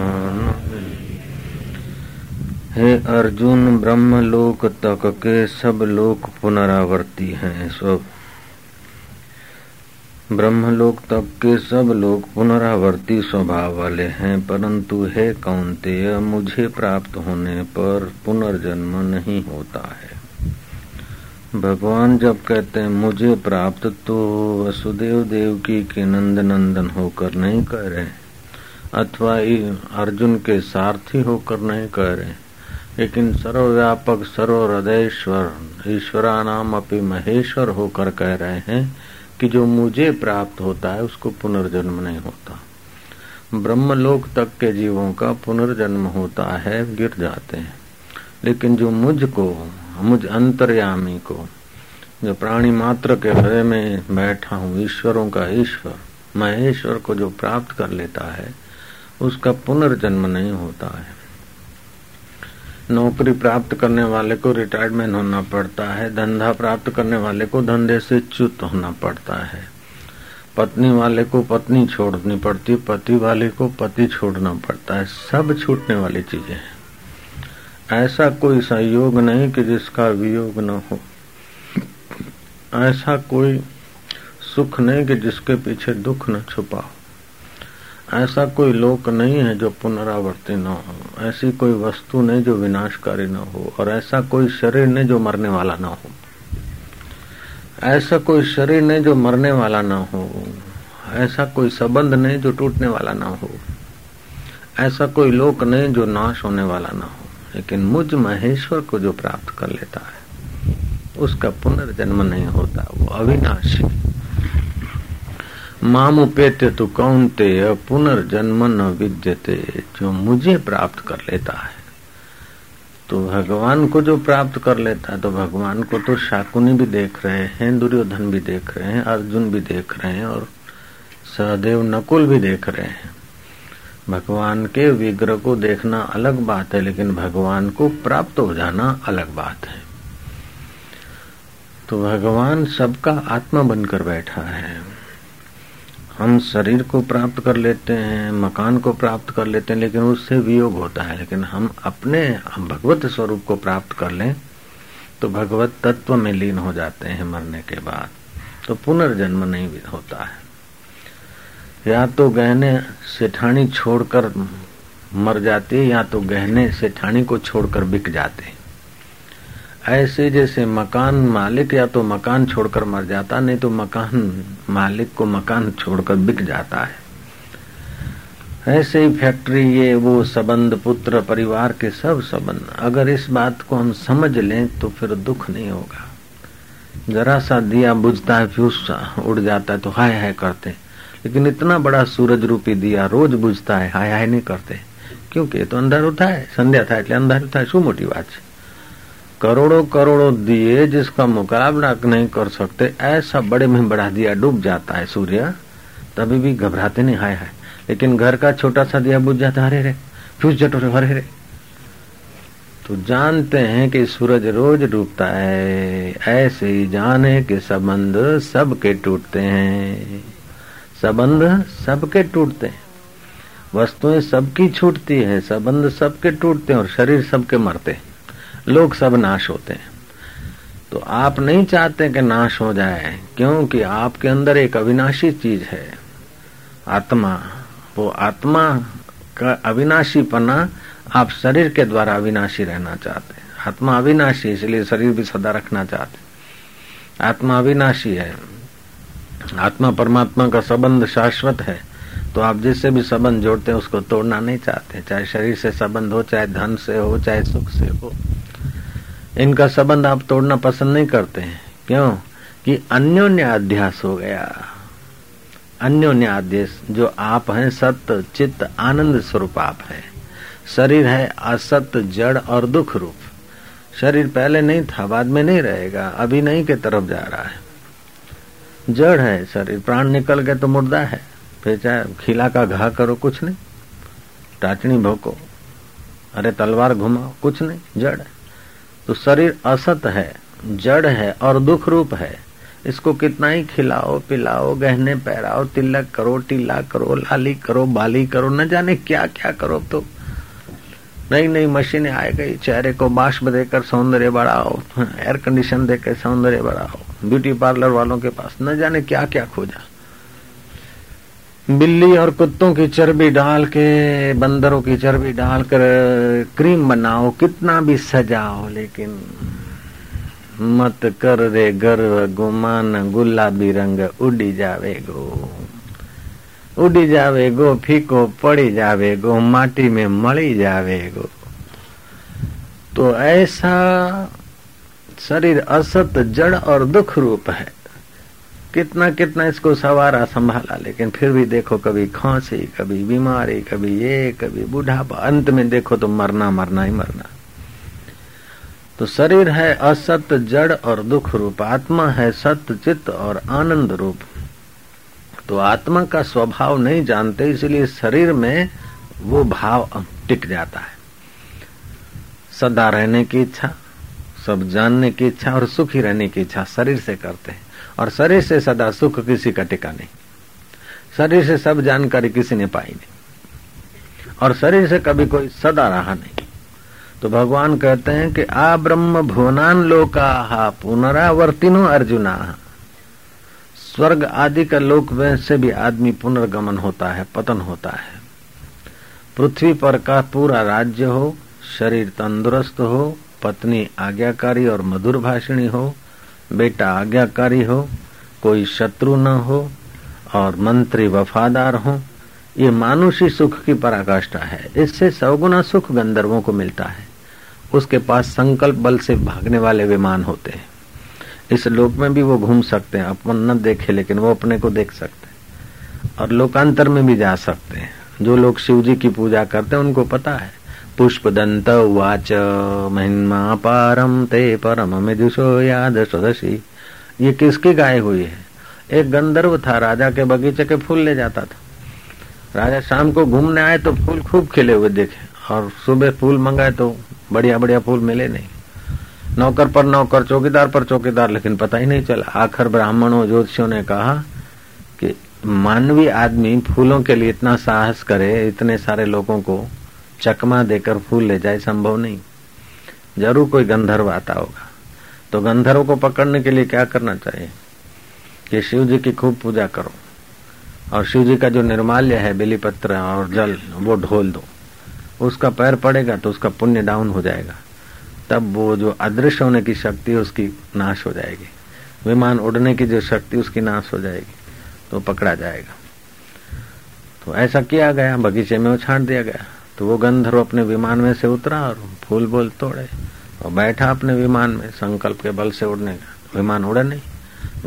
हे अर्जुन, ब्रह्म लोक तक के सब लोक पुनरावर्ती हैं। सब ब्रह्मलोक तक के सब लोग पुनरावर्ती स्वभाव वाले हैं, परंतु हे कौन्तेय, मुझे प्राप्त होने पर पुनर्जन्म नहीं होता है। भगवान जब कहते हैं मुझे प्राप्त, तो वसुदेव देवकी के नंद नंदन होकर नहीं कह रहे, अथवा अर्जुन के सारथी होकर नहीं कह रहे, लेकिन सर्वव्यापक सर्व हृदयेश्वर ईश्वरानाम अपि महेश्वर होकर कह रहे हैं कि जो मुझे प्राप्त होता है उसको पुनर्जन्म नहीं होता। ब्रह्मलोक तक के जीवों का पुनर्जन्म होता है, गिर जाते हैं, लेकिन जो मुझको, मुझ अंतर्यामी को, जो प्राणी मात्र के हृदय में बैठा हूँ, ईश्वरों का ईश्वर महेश्वर को जो प्राप्त कर लेता है, उसका पुनर्जन्म नहीं होता है। नौकरी प्राप्त करने वाले को रिटायरमेंट होना पड़ता है, धंधा प्राप्त करने वाले को धंधे से च्युत होना पड़ता है, पत्नी वाले को पत्नी छोड़नी पड़ती, पति वाले को पति छोड़ना पड़ता है। सब छूटने वाली चीजें हैं। ऐसा कोई संयोग नहीं कि जिसका वियोग न हो, ऐसा कोई सुख नहीं कि जिसके पीछे दुख न छुपा हो, ऐसा कोई लोक नहीं है जो पुनरावर्ती न हो, ऐसी कोई वस्तु नहीं जो विनाशकारी न हो, और ऐसा कोई शरीर नहीं जो मरने वाला न हो। ऐसा कोई शरीर नहीं जो मरने वाला ना हो, ऐसा कोई संबंध नहीं जो टूटने वाला ना हो, ऐसा कोई लोक नहीं जो नाश होने वाला ना हो, लेकिन मुझ महेश्वर को जो प्राप्त कर लेता है उसका पुनर्जन्म नहीं होता, वो अविनाशी। मामुपेत्य तु कौन्तेय पुनर्जन्म न विद्यते। जो मुझे प्राप्त कर लेता है, तो भगवान को जो प्राप्त कर लेता है, तो भगवान को तो शाकुनी भी देख रहे हैं, दुर्योधन भी देख रहे हैं, अर्जुन भी देख रहे हैं और सहदेव नकुल भी देख रहे हैं। भगवान के विग्रह को देखना अलग बात है, लेकिन भगवान को प्राप्त हो जाना अलग बात है। तो भगवान सबका आत्मा बनकर बैठा है। हम शरीर को प्राप्त कर लेते हैं, मकान को प्राप्त कर लेते हैं, लेकिन उससे वियोग होता है। लेकिन हम अपने भगवत स्वरूप को प्राप्त कर लें तो भगवत तत्व में लीन हो जाते हैं मरने के बाद, तो पुनर्जन्म नहीं होता है। या तो गहने सेठानी छोड़कर मर जाते, या तो गहने सेठानी को छोड़कर बिक जाते। ऐसे जैसे मकान मालिक या तो मकान छोड़कर मर जाता, नहीं तो मकान मालिक को मकान छोड़कर बिक जाता है। ऐसे ही फैक्ट्री, ये वो संबंध, पुत्र परिवार के सब संबंध, अगर इस बात को हम समझ लें तो फिर दुख नहीं होगा। जरा सा दिया बुझता है फिर उड़ जाता है तो हाय हाय करते, लेकिन इतना बड़ा सूरज रूपी दिया रोज बुझता है, हाय हाय नहीं करते, क्योंकि ये तो अंधारू था, संध्या था એટલે અંધારું થાય, શું મોટી વાત છે। करोड़ों करोड़ों दिए जिसका मुकाबला नहीं कर सकते, ऐसा बड़े में बड़ा दिया डूब जाता है सूर्य, तभी भी घबराते नहीं, हाय हाय। लेकिन घर का छोटा सा दिया बुझ जाता, हरे रे फ्यूज जटोरे, हरे रे। तो जानते हैं कि सूरज रोज डूबता है, ऐसे ही जाने के संबंध सबके टूटते हैं, संबंध सबके टूटते हैं, वस्तुएं सबकी छूटती है, संबंध सबके टूटते हैं और शरीर सबके मरते हैं, लोग सब नाश होते हैं। तो आप नहीं चाहते कि नाश हो जाए, क्योंकि आपके अंदर एक अविनाशी चीज है आत्मा। वो आत्मा का अविनाशी पना, आप शरीर के द्वारा अविनाशी रहना चाहते हैं। आत्मा अविनाशी, इसलिए शरीर भी सदा रखना चाहते हैं। आत्मा अविनाशी है, आत्मा परमात्मा का संबंध शाश्वत है, तो आप जिससे भी संबंध जोड़ते हैं उसको तोड़ना नहीं चाहते, चाहे शरीर से संबंध हो, चाहे धन से हो, चाहे सुख से हो, इनका संबंध आप तोड़ना पसंद नहीं करते हैं। क्यों कि अन्योन्य अध्यास हो गया। अन्योन्य अध्यास, जो आप हैं सत्य चित्त आनंद स्वरूप आप हैं, शरीर है असत्य जड़ और दुख रूप। शरीर पहले नहीं था, बाद में नहीं रहेगा, अभी नहीं के तरफ जा रहा है, जड़ है शरीर। प्राण निकल गए तो मुर्दा है, फिर चाहे खिला का घा करो कुछ नहीं, टाचनी भोंको, अरे तलवार घुमाओ कुछ नहीं, जड़ है। तो शरीर असत है, जड़ है और दुख रूप है। इसको कितना ही खिलाओ पिलाओ, गहने पहराओ, तिलक करो, टीला करो, लाली करो, बाली करो, न जाने क्या क्या करो, तो नई नई मशीनें आ गई, चेहरे को बाष्प देकर सौंदर्य बढ़ाओ, एयर कंडीशन देकर सौंदर्य बढ़ाओ, ब्यूटी पार्लर वालों के पास न जाने क्या क्या खोजा, बिल्ली और कुत्तों की चर्बी डाल के, बंदरों की चर्बी डालकर क्रीम बनाओ, कितना भी सजाओ, लेकिन मत कर रे गर्व गुमान, गुलाबी रंग उड़ी जावेगो, उड़ी जावेगो, फीको पड़ी जावेगो, माटी में मड़ी जावेगो। तो ऐसा शरीर असत जड़ और दुख रूप है, कितना कितना इसको सवारा संभाला, लेकिन फिर भी देखो कभी खांसी, कभी बीमारी, कभी ये, कभी बुढ़ापा, अंत में देखो तो मरना मरना ही मरना। तो शरीर है असत जड़ और दुख रूप, आत्मा है सत्य चित्त और आनंद रूप। तो आत्मा का स्वभाव नहीं जानते, इसलिए शरीर में वो भाव टिक जाता है, सदा रहने की इच्छा, सब जानने की इच्छा और सुखी रहने की इच्छा शरीर से करते हैं। और शरीर से सदा सुख किसी का टिका नहीं, शरीर से सब जानकारी किसी ने पाई नहीं, और शरीर से कभी कोई सदा रहा नहीं। तो भगवान कहते हैं कि आ ब्रह्म भुवनान लोकाः पुनरावर्तिनो अर्जुना। स्वर्ग आदि का लोक वैसे भी आदमी पुनर्गमन होता है, पतन होता है। पृथ्वी पर का पूरा राज्य हो, शरीर तंदुरुस्त हो, पत्नी आज्ञाकारी और मधुर भाषिणी हो, बेटा आज्ञाकारी हो, कोई शत्रु न हो और मंत्री वफादार हो। ये मानुषी सुख की पराकाष्ठा है। इससे सौगुना सुख गंधर्वों को मिलता है। उसके पास संकल्प बल से भागने वाले विमान होते हैं। इस लोक में भी वो घूम सकते हैं, अपन न देखे लेकिन वो अपने को देख सकते हैं और लोकांतर में भी जा सकते हैं। जो लोग शिवजी की पूजा करते हैं उनको पता है। पुष्पदंत वाच महिमा पारम ते परम मेजुषो याद सदशी। ये किसकी गाय हुई है? एक गंधर्व था, राजा के बगीचे के फूल ले जाता था। राजा शाम को घूमने आए तो फूल खूब खिले हुए देखे और सुबह फूल मंगाए तो बढ़िया बढ़िया फूल मिले नहीं। नौकर पर नौकर, चौकीदार पर चौकीदार, लेकिन पता ही नहीं चला। आखिर ब्राह्मणों ज्योतिषियों ने कहा कि मानवीय आदमी फूलों के लिए इतना साहस करे, इतने सारे लोगों को चकमा देकर फूल ले जाए, संभव नहीं। जरूर कोई गंधर्व आता होगा। तो गंधर्व को पकड़ने के लिए क्या करना चाहिए? कि शिव जी की खूब पूजा करो और शिव जी का जो निर्माल्य है, बेलीपत्र और जल, वो ढोल दो। उसका पैर पड़ेगा तो उसका पुण्य डाउन हो जाएगा। तब वो जो अदृश्य होने की शक्ति उसकी नाश हो जाएगी, विमान उड़ने की जो शक्ति उसकी नाश हो जाएगी, तो पकड़ा जाएगा। तो ऐसा किया गया, बगीचे में उछाड़ दिया गया। तो वो गंधर्व अपने विमान में से उतरा और फूल बोल तोड़े और बैठा अपने विमान में, संकल्प के बल से उड़ने का। विमान उड़ा नहीं,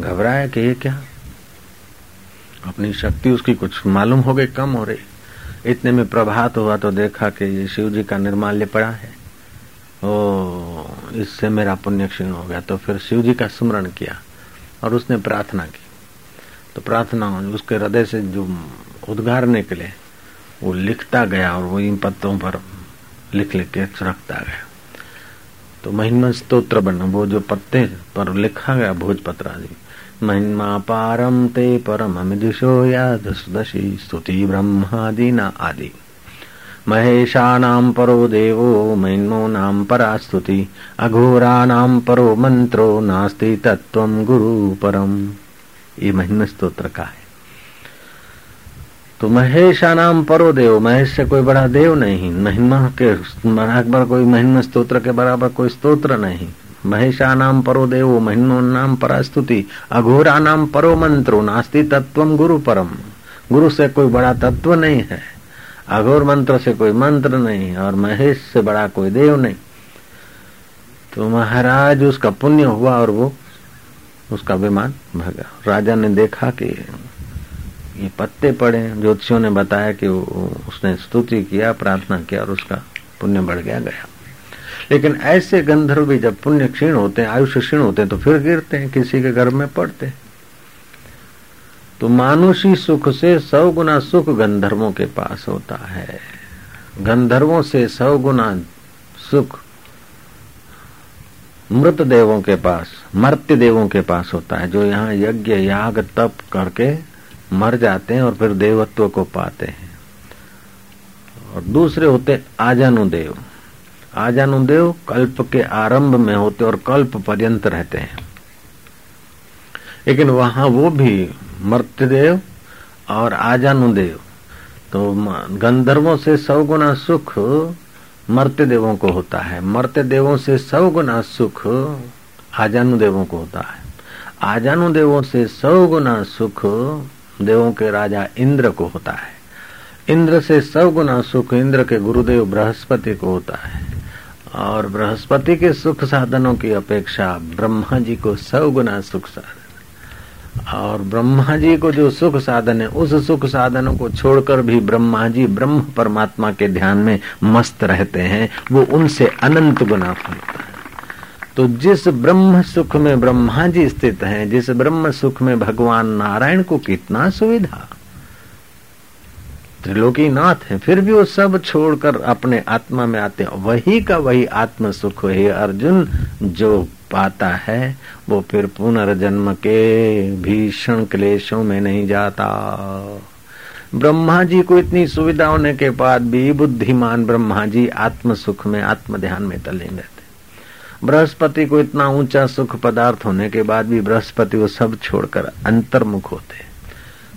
घबराया कि ये क्या। अपनी शक्ति उसकी कुछ मालूम हो गई कम हो रही। इतने में प्रभात हुआ तो देखा कि ये शिव जी का निर्माल्य पड़ा है। ओ, इससे मेरा पुण्य क्षीण हो गया। तो फिर शिव जी का स्मरण किया और उसने प्रार्थना की। तो प्रार्थना उसके हृदय से जो उद्गार निकले वो लिखता गया और वो इन पत्तों पर लिख लिख के रखता गया। तो महिमा स्तोत्र बना, वो जो पत्ते पर लिखा गया भोजपत्र आदि। महिमा पारम ते परम मिदुषो याद सुदशी स्तुति ब्रह्मादिना आदि। महेशानाम परो देवो महिन्मो नाम परास्तुति अघोरानाम परो मंत्रो नास्ति तत्त्वं गुरु परम। ये महिमा स्तोत्र का है। तो महेशानाम परो देव, महेश से कोई बड़ा देव नहीं, महिमा के बराबर कोई महिमा स्तोत्र के बराबर कोई स्तोत्र नहीं। महेशानाम परो देवो महिन्मो नाम परास्तुति अघोरानाम परो मंत्रो नास्ति तत्त्वं गुरु परम। गुरु से कोई बड़ा तत्व नहीं है, अघोर मंत्र से कोई मंत्र नहीं और महेश से बड़ा कोई देव नहीं। तो महाराज उसका पुण्य हुआ और वो उसका विमान भागा। राजा ने देखा कि ये पत्ते पड़े, ज्योतिषियों ने बताया कि उसने स्तुति किया, प्रार्थना किया और उसका पुण्य बढ़ गया गया। लेकिन ऐसे गंधर्व भी जब पुण्य क्षीण होते हैं, आयुष्य क्षीण होते हैं, तो फिर गिरते हैं, किसी के घर में पड़ते हैं। तो मानुषी सुख से सौ गुना सुख गंधर्वों के पास होता है। गंधर्वों से सौ गुना सुख मृत देवों के पास, मर्त्य देवों के पास होता है, जो यहाँ यज्ञ याग तप करके मर जाते हैं और फिर देवत्व को पाते हैं। और दूसरे होते आजानुदेव। आजानुदेव कल्प के आरंभ में होते और कल्प पर्यंत रहते हैं, लेकिन वहाँ वो भी मर्त्यदेव और आजानुदेव। तो गंधर्वों से सौ गुना सुख मर्त्य देवों को होता है, मर्त्य देवों से सौ गुना सुख आजानु देवों को होता है, आजानु देवों से सौ गुना सुख देवों के राजा इंद्र को होता है, इंद्र से सौ गुना सुख इंद्र के गुरुदेव बृहस्पति को होता है, और बृहस्पति के सुख साधनों की अपेक्षा ब्रह्मा जी को सौ गुना सुख साधन, और ब्रह्मा जी को जो सुख साधन है उस सुख साधनों को छोड़कर भी ब्रह्मा जी ब्रह्म परमात्मा के ध्यान में मस्त रहते हैं, वो उनसे अनंत गुना फलता है। तो जिस ब्रह्म सुख में ब्रह्मा जी स्थित हैं, जिस ब्रह्म सुख में भगवान नारायण को कितना सुविधा, त्रिलोकी नाथ है, फिर भी वो सब छोड़कर अपने आत्मा में आते हैं। वही का वही आत्म सुख है अर्जुन जो पाता है, वो फिर पुनर्जन्म के भीषण क्लेशों में नहीं जाता। ब्रह्मा जी को इतनी सुविधा होने के बाद भी बुद्धिमान ब्रह्मा जी आत्म सुख में, आत्म ध्यान में तल्लीन रहते। बृहस्पति को इतना ऊंचा सुख पदार्थ होने के बाद भी बृहस्पति वो सब छोड़कर अंतर्मुख होते।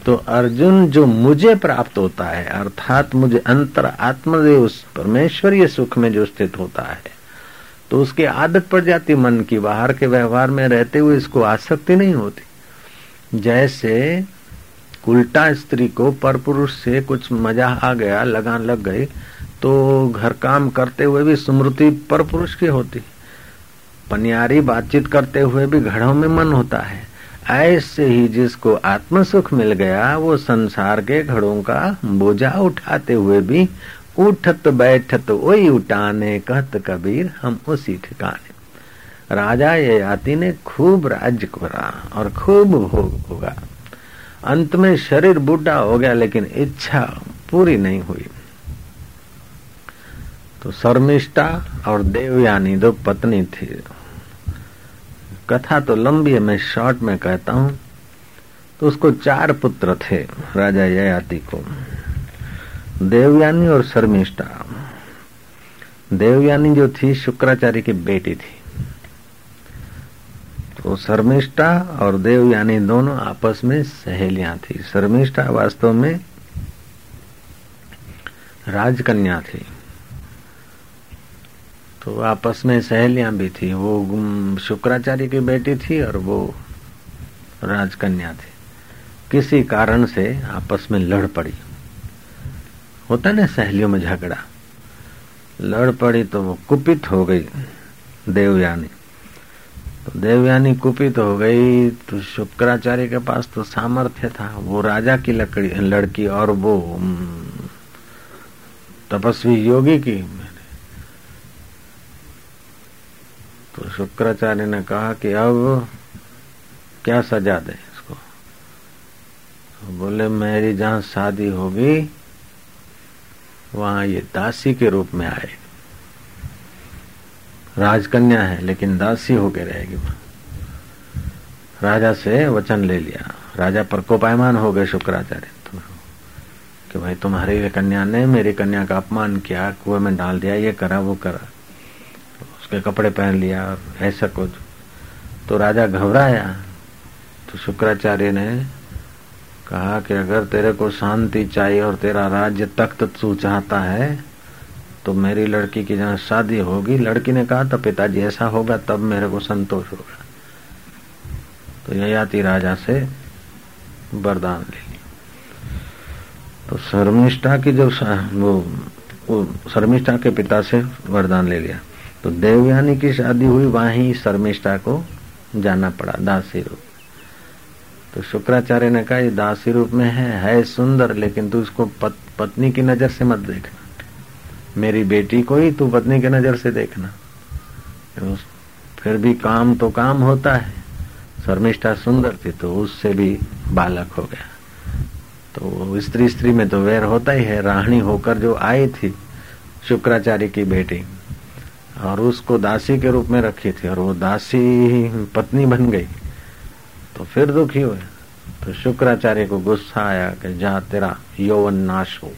तो अर्जुन जो मुझे प्राप्त होता है, अर्थात मुझे अंतर आत्मदेव परमेश्वरीय सुख में जो स्थित होता है, तो उसकी आदत पड़ जाती मन की, बाहर के व्यवहार में रहते हुए इसको आसक्ति नहीं होती। जैसे उल्टा स्त्री को पर पुरुष से कुछ मजा आ गया, लगान लग गई, तो घर काम करते हुए भी स्मृति पर पुरुष की होती, पनियारी बातचीत करते हुए भी घड़ों में मन होता है। ऐसे ही जिसको आत्म सुख मिल गया वो संसार के घड़ों का बोझा उठाते हुए भी उठत बैठत वही उठाने कहत कबीर हम उसी ठिकाने। राजा ययाति ने खूब राज्य करा और खूब भोग भोगा, अंत में शरीर बूढ़ा हो गया लेकिन इच्छा पूरी नहीं हुई। तो शर्मिष्ठा और देवयानी दो पत्नी थी। कथा तो लंबी है, मैं शॉर्ट में कहता हूं। तो उसको चार पुत्र थे राजा ययाति को, देवयानी और शर्मिष्ठा। देवयानी जो थी शुक्राचार्य की बेटी थी। तो शर्मिष्ठा और देवयानी दोनों आपस में सहेलियां थी। शर्मिष्ठा वास्तव में राजकन्या थी, तो आपस में सहेलियां भी थी। वो शुक्राचार्य की बेटी थी और वो राजकन्या थी। किसी कारण से आपस में लड़ पड़ी, होता ना सहेलियों में झगड़ा, लड़ पड़ी। तो वो कुपित हो गई देवयानी। तो देवयानी कुपित हो गई तो शुक्राचार्य के पास तो सामर्थ्य था, वो राजा की लकड़ी लड़की और वो तपस्वी योगी की। तो शुक्राचार्य ने कहा कि अब क्या सजा दे इसको। तो बोले मेरी जहां शादी होगी वहां ये दासी के रूप में आए, राजकन्या है लेकिन दासी होके रहेगी। राजा से वचन ले लिया। राजा पर कोपायमान हो गए शुक्राचार्य कि भाई तुम्हारी कन्या ने मेरी कन्या का अपमान किया, कुएं में डाल दिया, ये करा वो करा, उसके कपड़े पहन लिया, ऐसा कुछ। तो राजा घबराया। तो शुक्राचार्य ने कहा कि अगर तेरे को शांति चाहिए और तेरा राज्य तख्त तू चाहता है तो मेरी लड़की की जहाँ शादी होगी। लड़की ने कहा तब पिताजी ऐसा होगा तब मेरे को संतोष होगा। तो ययाति राजा से वरदान ले ली। तो शर्मिष्ठा की जब वो, वो शर्मिष्ठा के पिता से वरदान ले लिया। तो देवयानी की शादी हुई, वहीं शर्मिष्ठा को जाना पड़ा दासी रूप। तो शुक्राचार्य ने कहा ये दासी रूप में है, है सुंदर, लेकिन तू उसको पत, पत्नी की नजर से मत देखना, मेरी बेटी को ही तू पत्नी की नजर से देखना। फिर भी काम तो काम होता है। शर्मिष्ठा सुंदर थी तो उससे भी बालक हो गया। तो स्त्री स्त्री में तो वैर होता ही है। राहनी होकर जो आई थी शुक्राचार्य की बेटी और उसको दासी के रूप में रखी थी और वो दासी पत्नी बन गई तो फिर दुखी हुए। तो शुक्राचार्य को गुस्सा आया कि जा तेरा यौवन नाश हो।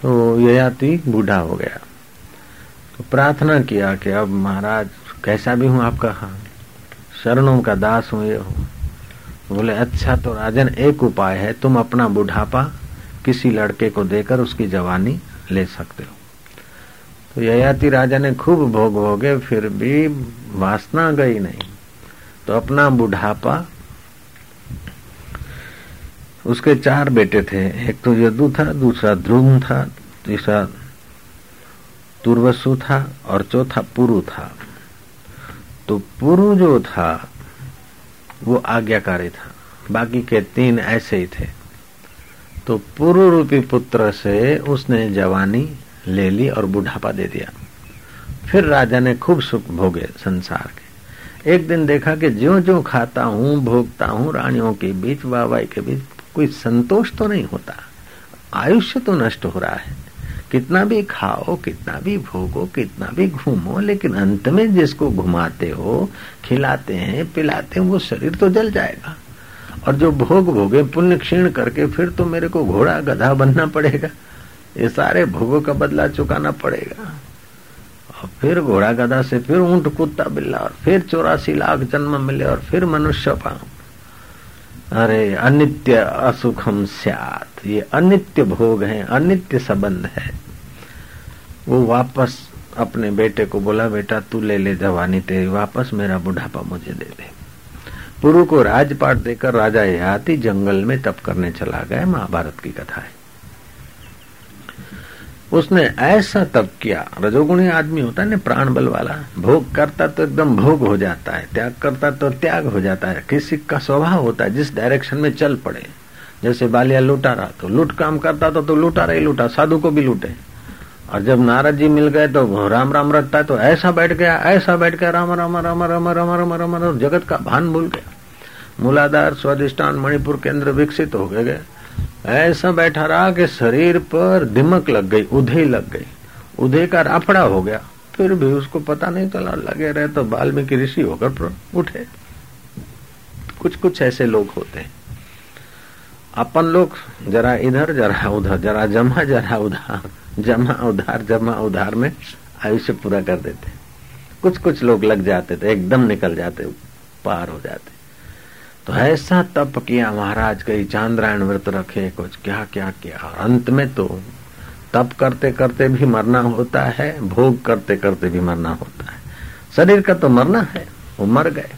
तो ययाति बूढ़ा हो गया। तो प्रार्थना किया कि अब महाराज कैसा भी हूँ आपका, हाँ शरणों का दास हूँ ये हूँ। बोले अच्छा तो राजन एक उपाय है, तुम अपना बुढ़ापा किसी लड़के को देकर उसकी जवानी ले सकते हो। तो ययाति राजा ने खूब भोग भोगे फिर भी वासना गई नहीं। तो अपना बुढ़ापा, उसके चार बेटे थे, एक तो यदु था, दूसरा ध्रुव था, तीसरा तुर्वसु था और चौथा पुरु था। तो पुरु जो था वो आज्ञाकारी था, बाकी के तीन ऐसे ही थे। तो पुरु रूपी पुत्र से उसने जवानी ले ली और बुढ़ापा दे दिया। फिर राजा ने खूब सुख भोगे संसार के। एक दिन देखा कि जो जो खाता हूँ भोगता हूँ रानियों के बीच वाहवाही के बीच कोई संतोष तो नहीं होता, आयुष्य तो नष्ट हो रहा है। कितना भी खाओ, कितना भी भोगो, कितना भी घूमो, लेकिन अंत में जिसको घुमाते हो, खिलाते हैं, पिलाते हैं, वो शरीर तो जल जाएगा। और जो भोग भोगे पुण्य क्षीण करके फिर तो मेरे को घोड़ा गधा बनना पड़ेगा, ये सारे भोगों का बदला चुकाना पड़ेगा। फिर घोड़ा गधा से फिर ऊंट कुत्ता बिल्ला और फिर चौरासी लाख जन्म मिले और फिर मनुष्य पाऊं। अरे अनित्य असुखम स्यात्, ये अनित्य भोग है, अनित्य संबंध है। वो वापस अपने बेटे को बोला, बेटा तू ले ले जवानी तेरी वापस, मेरा बुढ़ापा मुझे दे दे। पुरु को राजपाट देकर राजा ययाति जंगल में तप करने चला गया। महाभारत की कथा है। उसने ऐसा तप किया, रजोगुणी आदमी होता है ना, प्राण बल वाला, भोग करता तो एकदम भोग हो जाता है, त्याग करता तो त्याग हो जाता है। किसी का स्वभाव होता है जिस डायरेक्शन में चल पड़े। जैसे बालिया लूटा रहा तो लूट काम करता था तो लूटा रही लूटा, साधु को भी लूटे। और जब नारद जी मिल गए तो राम राम रटता है तो ऐसा बैठ गया, ऐसा बैठ गया, राम राम राम राम राम राम राम राम, जगत का भान भूल गया। मूलाधार स्वादिष्टान मणिपुर केंद्र विकसित हो गए। ऐसा बैठा रहा कि शरीर पर दिमक लग गई, उधे लग गई, उधे का राफड़ा हो गया, फिर भी उसको पता नहीं चला, लगे रहे तो वाल्मीकि ऋषि होकर उठे। कुछ कुछ ऐसे लोग होते हैं। अपन लोग जरा इधर जरा उधर, जरा जमा जरा उधार, जमा उधार जमा उधार में आयुष्य पूरा कर देते। कुछ कुछ लोग लग जाते थे, एकदम निकल जाते, पार हो जाते। तो ऐसा तप किया महाराज, कई चांद्रायण व्रत रखे, कुछ क्या क्या किया। अंत में तो तप करते करते भी मरना होता है, भोग करते करते भी मरना होता है। शरीर का तो मरना है, वो मर गए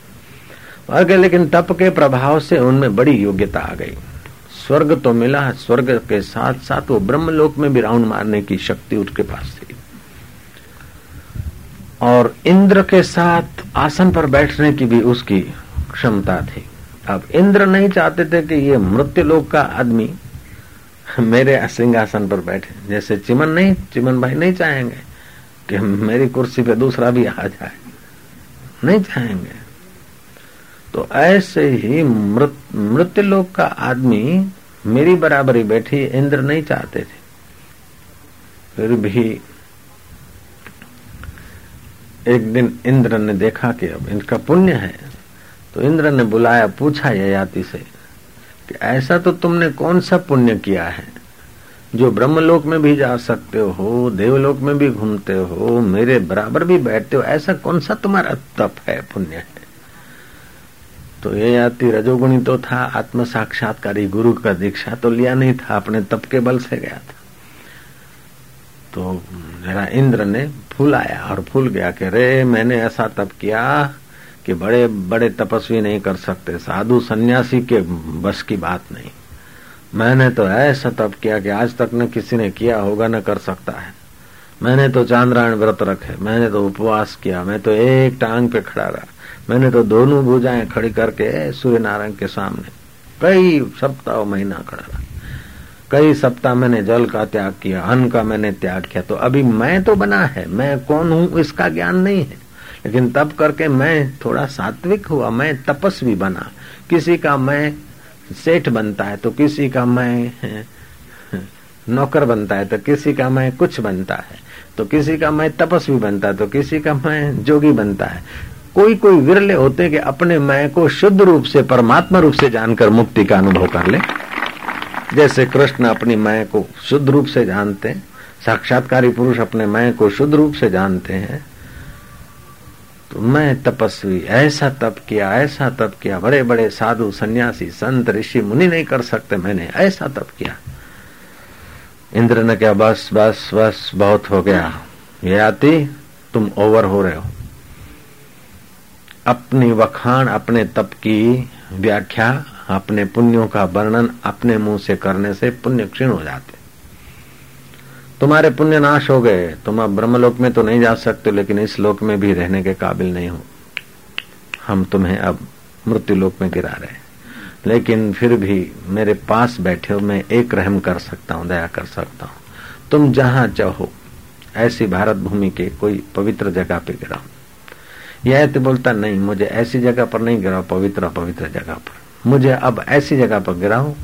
मर गए लेकिन तप के प्रभाव से उनमें बड़ी योग्यता आ गई। स्वर्ग तो मिला, स्वर्ग के साथ साथ वो ब्रह्मलोक में भी राउंड मारने की शक्ति उसके पास थी। और इंद्र के साथ आसन पर बैठने की भी उसकी क्षमता थी। अब इंद्र नहीं चाहते थे कि ये मृत्युलोक का आदमी मेरे सिंहासन पर बैठे। जैसे चिमन नहीं, चिमन भाई नहीं चाहेंगे कि मेरी कुर्सी पे दूसरा भी आ जाए, नहीं चाहेंगे। तो ऐसे ही मृत मृत्युलोक का आदमी मेरी बराबरी बैठी, इंद्र नहीं चाहते थे। फिर भी एक दिन इंद्र ने देखा कि अब इनका पुण्य है, तो इंद्र ने बुलाया, पूछा ययाति से कि ऐसा तो तुमने कौन सा पुण्य किया है जो ब्रह्मलोक में भी जा सकते हो, देवलोक में भी घूमते हो, मेरे बराबर भी बैठते हो, ऐसा कौन सा तुम्हारा तप है, पुण्य है। तो ययाति रजोगुणी तो था, आत्म साक्षात्कारी गुरु का दीक्षा तो लिया नहीं था, अपने तप के बल से गया था। तो जरा इंद्र ने फूलाया और फूल गया कि रे मैंने ऐसा तप किया कि बड़े बड़े तपस्वी नहीं कर सकते, साधु सन्यासी के बस की बात नहीं। मैंने तो ऐसा तप किया कि आज तक न किसी ने किया होगा, न कर सकता है। मैंने तो चांद्रायण व्रत रखे, मैंने तो उपवास किया, मैं तो एक टांग पे खड़ा रहा, मैंने तो दोनों भुजाएं खड़ी करके सूर्य नारायण के सामने कई सप्ताह महीना खड़ा रहा। कई सप्ताह मैंने जल का त्याग किया, अन्न का मैंने त्याग किया। तो अभी मैं तो बना है, मैं कौन हूँ इसका ज्ञान नहीं है, लेकिन तप करके मैं थोड़ा सात्विक हुआ, मैं तपस्वी बना। किसी का मैं सेठ बनता है तो किसी का मैं नौकर बनता है, तो किसी का मैं कुछ बनता है, तो किसी का मैं तपस्वी बनता है, तो किसी का मैं जोगी बनता है। कोई कोई विरले होते कि अपने मैं को शुद्ध रूप से परमात्मा रूप से जानकर मुक्ति का अनुभव कर ले। जैसे कृष्ण अपनी मैं को शुद्ध रूप से जानते हैं, साक्षात्कारी पुरुष अपने मैं को शुद्ध रूप से जानते हैं। तो मैं तपस्वी, ऐसा तप किया, ऐसा तप किया, बड़े बड़े साधु सन्यासी संत ऋषि मुनि नहीं कर सकते, मैंने ऐसा तप किया। इंद्र ने कहा बस बस बस बहुत हो गया ययाति, तुम ओवर हो रहे हो। अपनी वखान, अपने तप की व्याख्या, अपने पुण्यों का वर्णन अपने मुंह से करने से पुण्य क्षीण हो जाते। तुम्हारे पुण्य नाश हो गए, तुम अब ब्रह्मलोक में तो नहीं जा सकते, लेकिन इस लोक में भी रहने के काबिल नहीं हो। हम तुम्हें अब मृत्युलोक में गिरा रहे हैं, लेकिन फिर भी मेरे पास बैठे हो, मैं एक रहम कर सकता हूँ, दया कर सकता हूँ। तुम जहाँ चाहो ऐसी भारत भूमि के कोई पवित्र जगह पे गिराओ। यह तो बोलता नहीं, मुझे ऐसी जगह पर नहीं गिराओ, पवित्र पवित्र जगह पर, मुझे अब ऐसी जगह पर गिराओ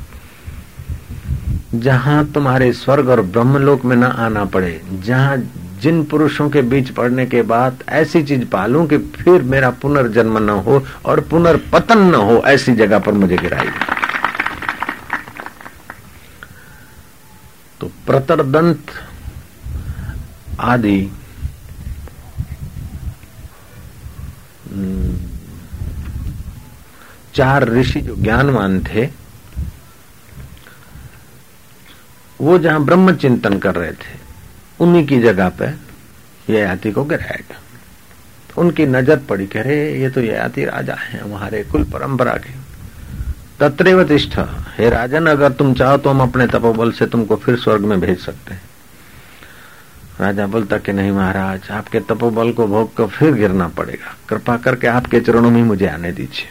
जहाँ तुम्हारे स्वर्ग और ब्रह्मलोक में न आना पड़े, जहाँ जिन पुरुषों के बीच पड़ने के बाद ऐसी चीज पालूं कि फिर मेरा पुनर्जन्म न हो और पुनर्पतन न हो, ऐसी जगह पर मुझे गिराई। तो प्रतरदंत आदि चार ऋषि जो ज्ञानवान थे, वो जहां ब्रह्म चिंतन कर रहे थे उन्हीं की जगह पे ययाति को गिराएगा। उनकी नजर पड़ी, कह रहे ये तो ययाति राजा है हमारे कुल परंपरा के। तत्रैव तिष्ठ, हे राजन अगर तुम चाहो तो हम अपने तपोबल से तुमको फिर स्वर्ग में भेज सकते हैं। राजा बोलता कि नहीं महाराज, आपके तपोबल को भोग कर फिर गिरना पड़ेगा, कृपा करके आपके चरणों में मुझे आने दीजिए।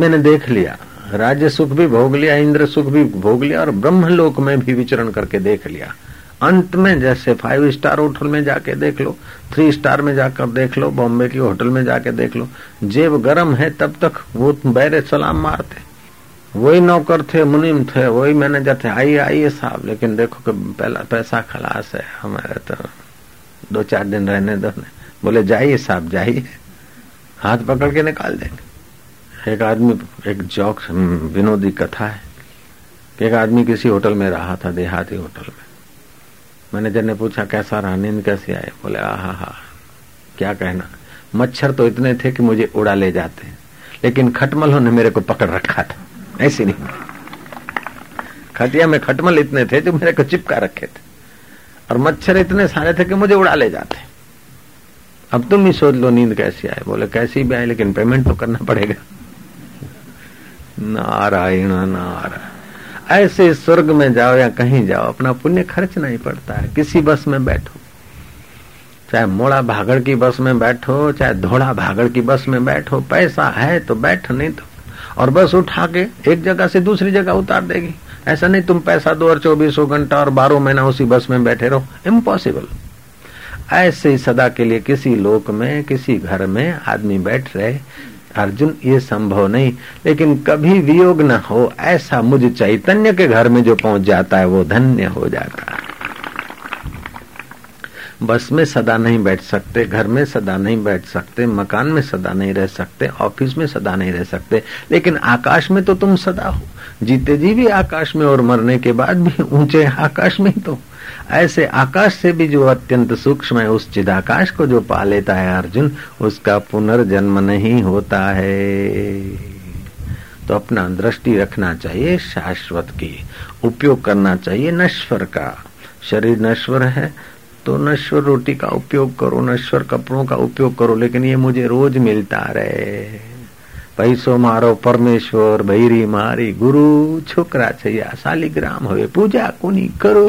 मैंने देख लिया, राज्य सुख भी भोग लिया, इंद्र सुख भी भोग लिया और ब्रह्मलोक में भी विचरण करके देख लिया। अंत में जैसे फाइव स्टार होटल में जाके देख लो, थ्री स्टार में जाकर देख लो, बॉम्बे की होटल में जाके देख लो, जेब गरम है तब तक वो बैरे सलाम मारते, वही नौकर थे, मुनीम थे, वही मैनेजर थे, आइए आइए साहब, लेकिन देखो कि पहला पैसा खलास है हमारे, तो दो चार दिन रहने दो। बोले जाइए साहब जाइए, हाथ पकड़ के निकाल देंगे। एक आदमी, एक जॉक विनोदी कथा है, एक आदमी किसी होटल में रहा था, देहाती होटल में। मैनेजर ने पूछा कैसा रहा, नींद कैसे आए? बोले आहा हा, क्या कहना, मच्छर तो इतने थे कि मुझे उड़ा ले जाते, लेकिन खटमलों ने मेरे को पकड़ रखा था। ऐसे नहीं, खटिया में खटमल इतने थे जो मेरे को चिपका रखे थे, और मच्छर इतने सारे थे कि मुझे उड़ा ले जाते। अब तुम ही सोच लो नींद कैसी आए। बोले कैसी भी आए, लेकिन पेमेंट तो करना पड़ेगा। नारायण नारायण, ऐसे स्वर्ग में जाओ या कहीं जाओ, अपना पुण्य खर्च नहीं पड़ता है। किसी बस में बैठो, चाहे मोड़ा भागड़ की बस में बैठो, चाहे धोड़ा भागड़ की बस में बैठो, पैसा है तो बैठ, नहीं तो और बस उठा के एक जगह से दूसरी जगह उतार देगी। ऐसा नहीं तुम पैसा दो और चौबीसों घंटा और बारह महीना उसी बस में बैठे रहो, इम्पॉसिबल। ऐसे सदा के लिए किसी लोक में, किसी घर में आदमी बैठ रहे। अर्जुन ये संभव नहीं, लेकिन कभी वियोग न हो, ऐसा मुझ चैतन्य के घर में जो पहुंच जाता है वो धन्य हो जाता है। बस में सदा नहीं बैठ सकते, घर में सदा नहीं बैठ सकते, मकान में सदा नहीं रह सकते, ऑफिस में सदा नहीं रह सकते, लेकिन आकाश में तो तुम सदा हो। जीते जी भी आकाश में और मरने के बाद भी ऊंचे आकाश में। तो ऐसे आकाश से भी जो अत्यंत सूक्ष्म है, उस चिदाकाश को जो पा लेता है अर्जुन, उसका पुनर्जन्म नहीं होता है। तो अपना दृष्टि रखना चाहिए शाश्वत की, उपयोग करना चाहिए नश्वर का। शरीर नश्वर है तो नश्वर रोटी का उपयोग करो, नश्वर कपड़ों का उपयोग करो, लेकिन ये मुझे रोज मिलता रहे। पैसो मारो परमेश्वर, भैरी मारी गुरु, शुक्राचार्य शालिग्राम होवे, पूजा कोनी करो।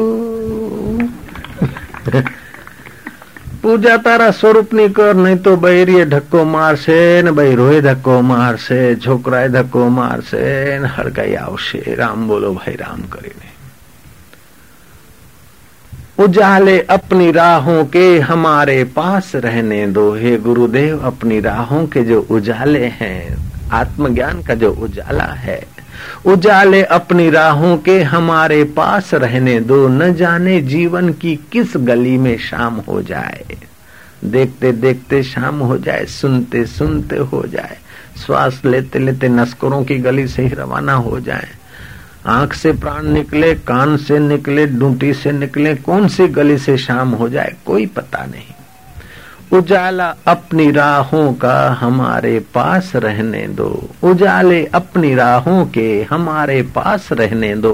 पूजा तारा स्वरूप नी कर, नहीं तो बैरीए धक्को मारसे न बैरोए धक्को मारसे, छोकराए धक्को मारसे न हड़काई आवशे। राम बोलो भाई राम करीने। उजाले अपनी राहों के हमारे पास रहने दो। हे गुरुदेव, अपनी राहों के जो उजाले हैं, आत्मज्ञान का जो उजाला है, उजाले अपनी राहों के हमारे पास रहने दो। न जाने जीवन की किस गली में शाम हो जाए, देखते देखते शाम हो जाए, सुनते सुनते हो जाए, श्वास लेते लेते नस्करों की गली से ही रवाना हो जाए, आंख से प्राण निकले, कान से निकले, डूटी से निकले, कौन सी गली से शाम हो जाए कोई पता नहीं। उजाला अपनी राहों का हमारे पास रहने दो, उजाले अपनी राहों के हमारे पास रहने दो।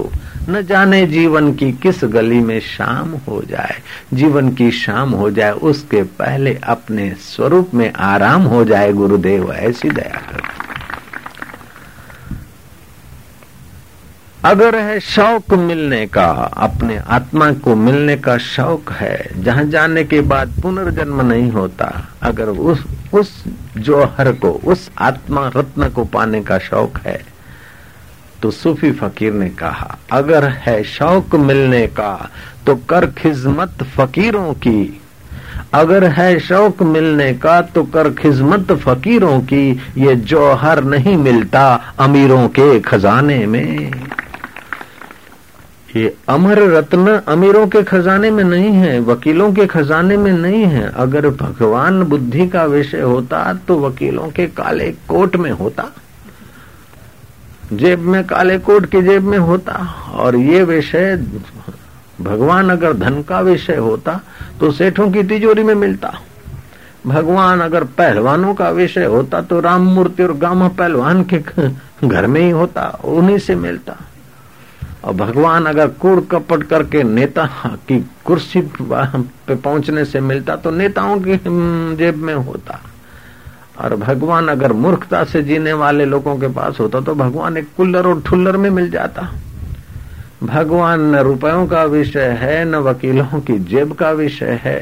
न जाने जीवन की किस गली में शाम हो जाए, जीवन की शाम हो जाए उसके पहले अपने स्वरूप में आराम हो जाए। गुरुदेव ऐसी दया करो। अगर है शौक मिलने का, अपने आत्मा को मिलने का शौक है, जहां जाने के बाद पुनर्जन्म नहीं होता, अगर उस उस जोहर को, उस आत्मा रत्न को पाने का शौक है, तो सूफी फकीर ने कहा अगर है शौक मिलने का तो कर खिजमत फकीरों की। अगर है शौक मिलने का तो कर खिजमत फकीरों की। ये जोहर नहीं मिलता अमीरों के खजाने में, ये अमर रत्न अमीरों के खजाने में नहीं है, वकीलों के खजाने में नहीं है। अगर भगवान बुद्धि का विषय होता तो वकीलों के काले कोट में होता, जेब में, काले कोट की जेब में होता। और ये विषय भगवान अगर धन का विषय होता तो सेठों की तिजोरी में मिलता। भगवान अगर पहलवानों का विषय होता तो राम मूर्ति और गामा पहलवान के घर में ही होता, उन्हीं से मिलता। और भगवान अगर कूड़ कपट करके नेता की कुर्सी पे पहुंचने से मिलता तो नेताओं की जेब में होता, और भगवान अगर मूर्खता से जीने वाले लोगों के पास होता तो भगवान एक कुल्लर और ठुल्लर में मिल जाता। भगवान न रुपयों का विषय है, न वकीलों की जेब का विषय है।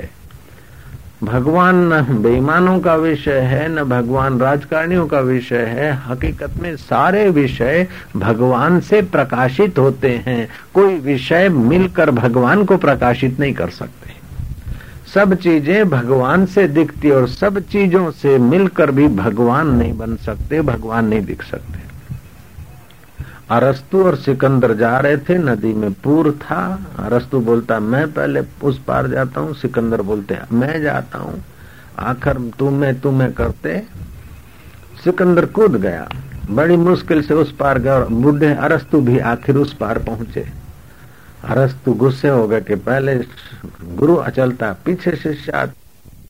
भगवान न बेईमानों का विषय है, न भगवान राजकारणियों का विषय है। हकीकत में सारे विषय भगवान से प्रकाशित होते हैं, कोई विषय मिलकर भगवान को प्रकाशित नहीं कर सकते। सब चीजें भगवान से दिखती और सब चीजों से मिलकर भी भगवान नहीं बन सकते, भगवान नहीं दिख सकते। अरस्तु और सिकंदर जा रहे थे, नदी में पूर था। अरस्तु बोलता मैं पहले उस पार जाता हूँ, सिकंदर बोलते मैं जाता हूँ। आखिर तुम्हें तुम्हें करते सिकंदर कूद गया, बड़ी मुश्किल से उस पार गया और बूढ़े अरस्तु भी आखिर उस पार पहुंचे। अरस्तु गुस्से हो गए कि पहले गुरु अचलता, पीछे शिष्य आता।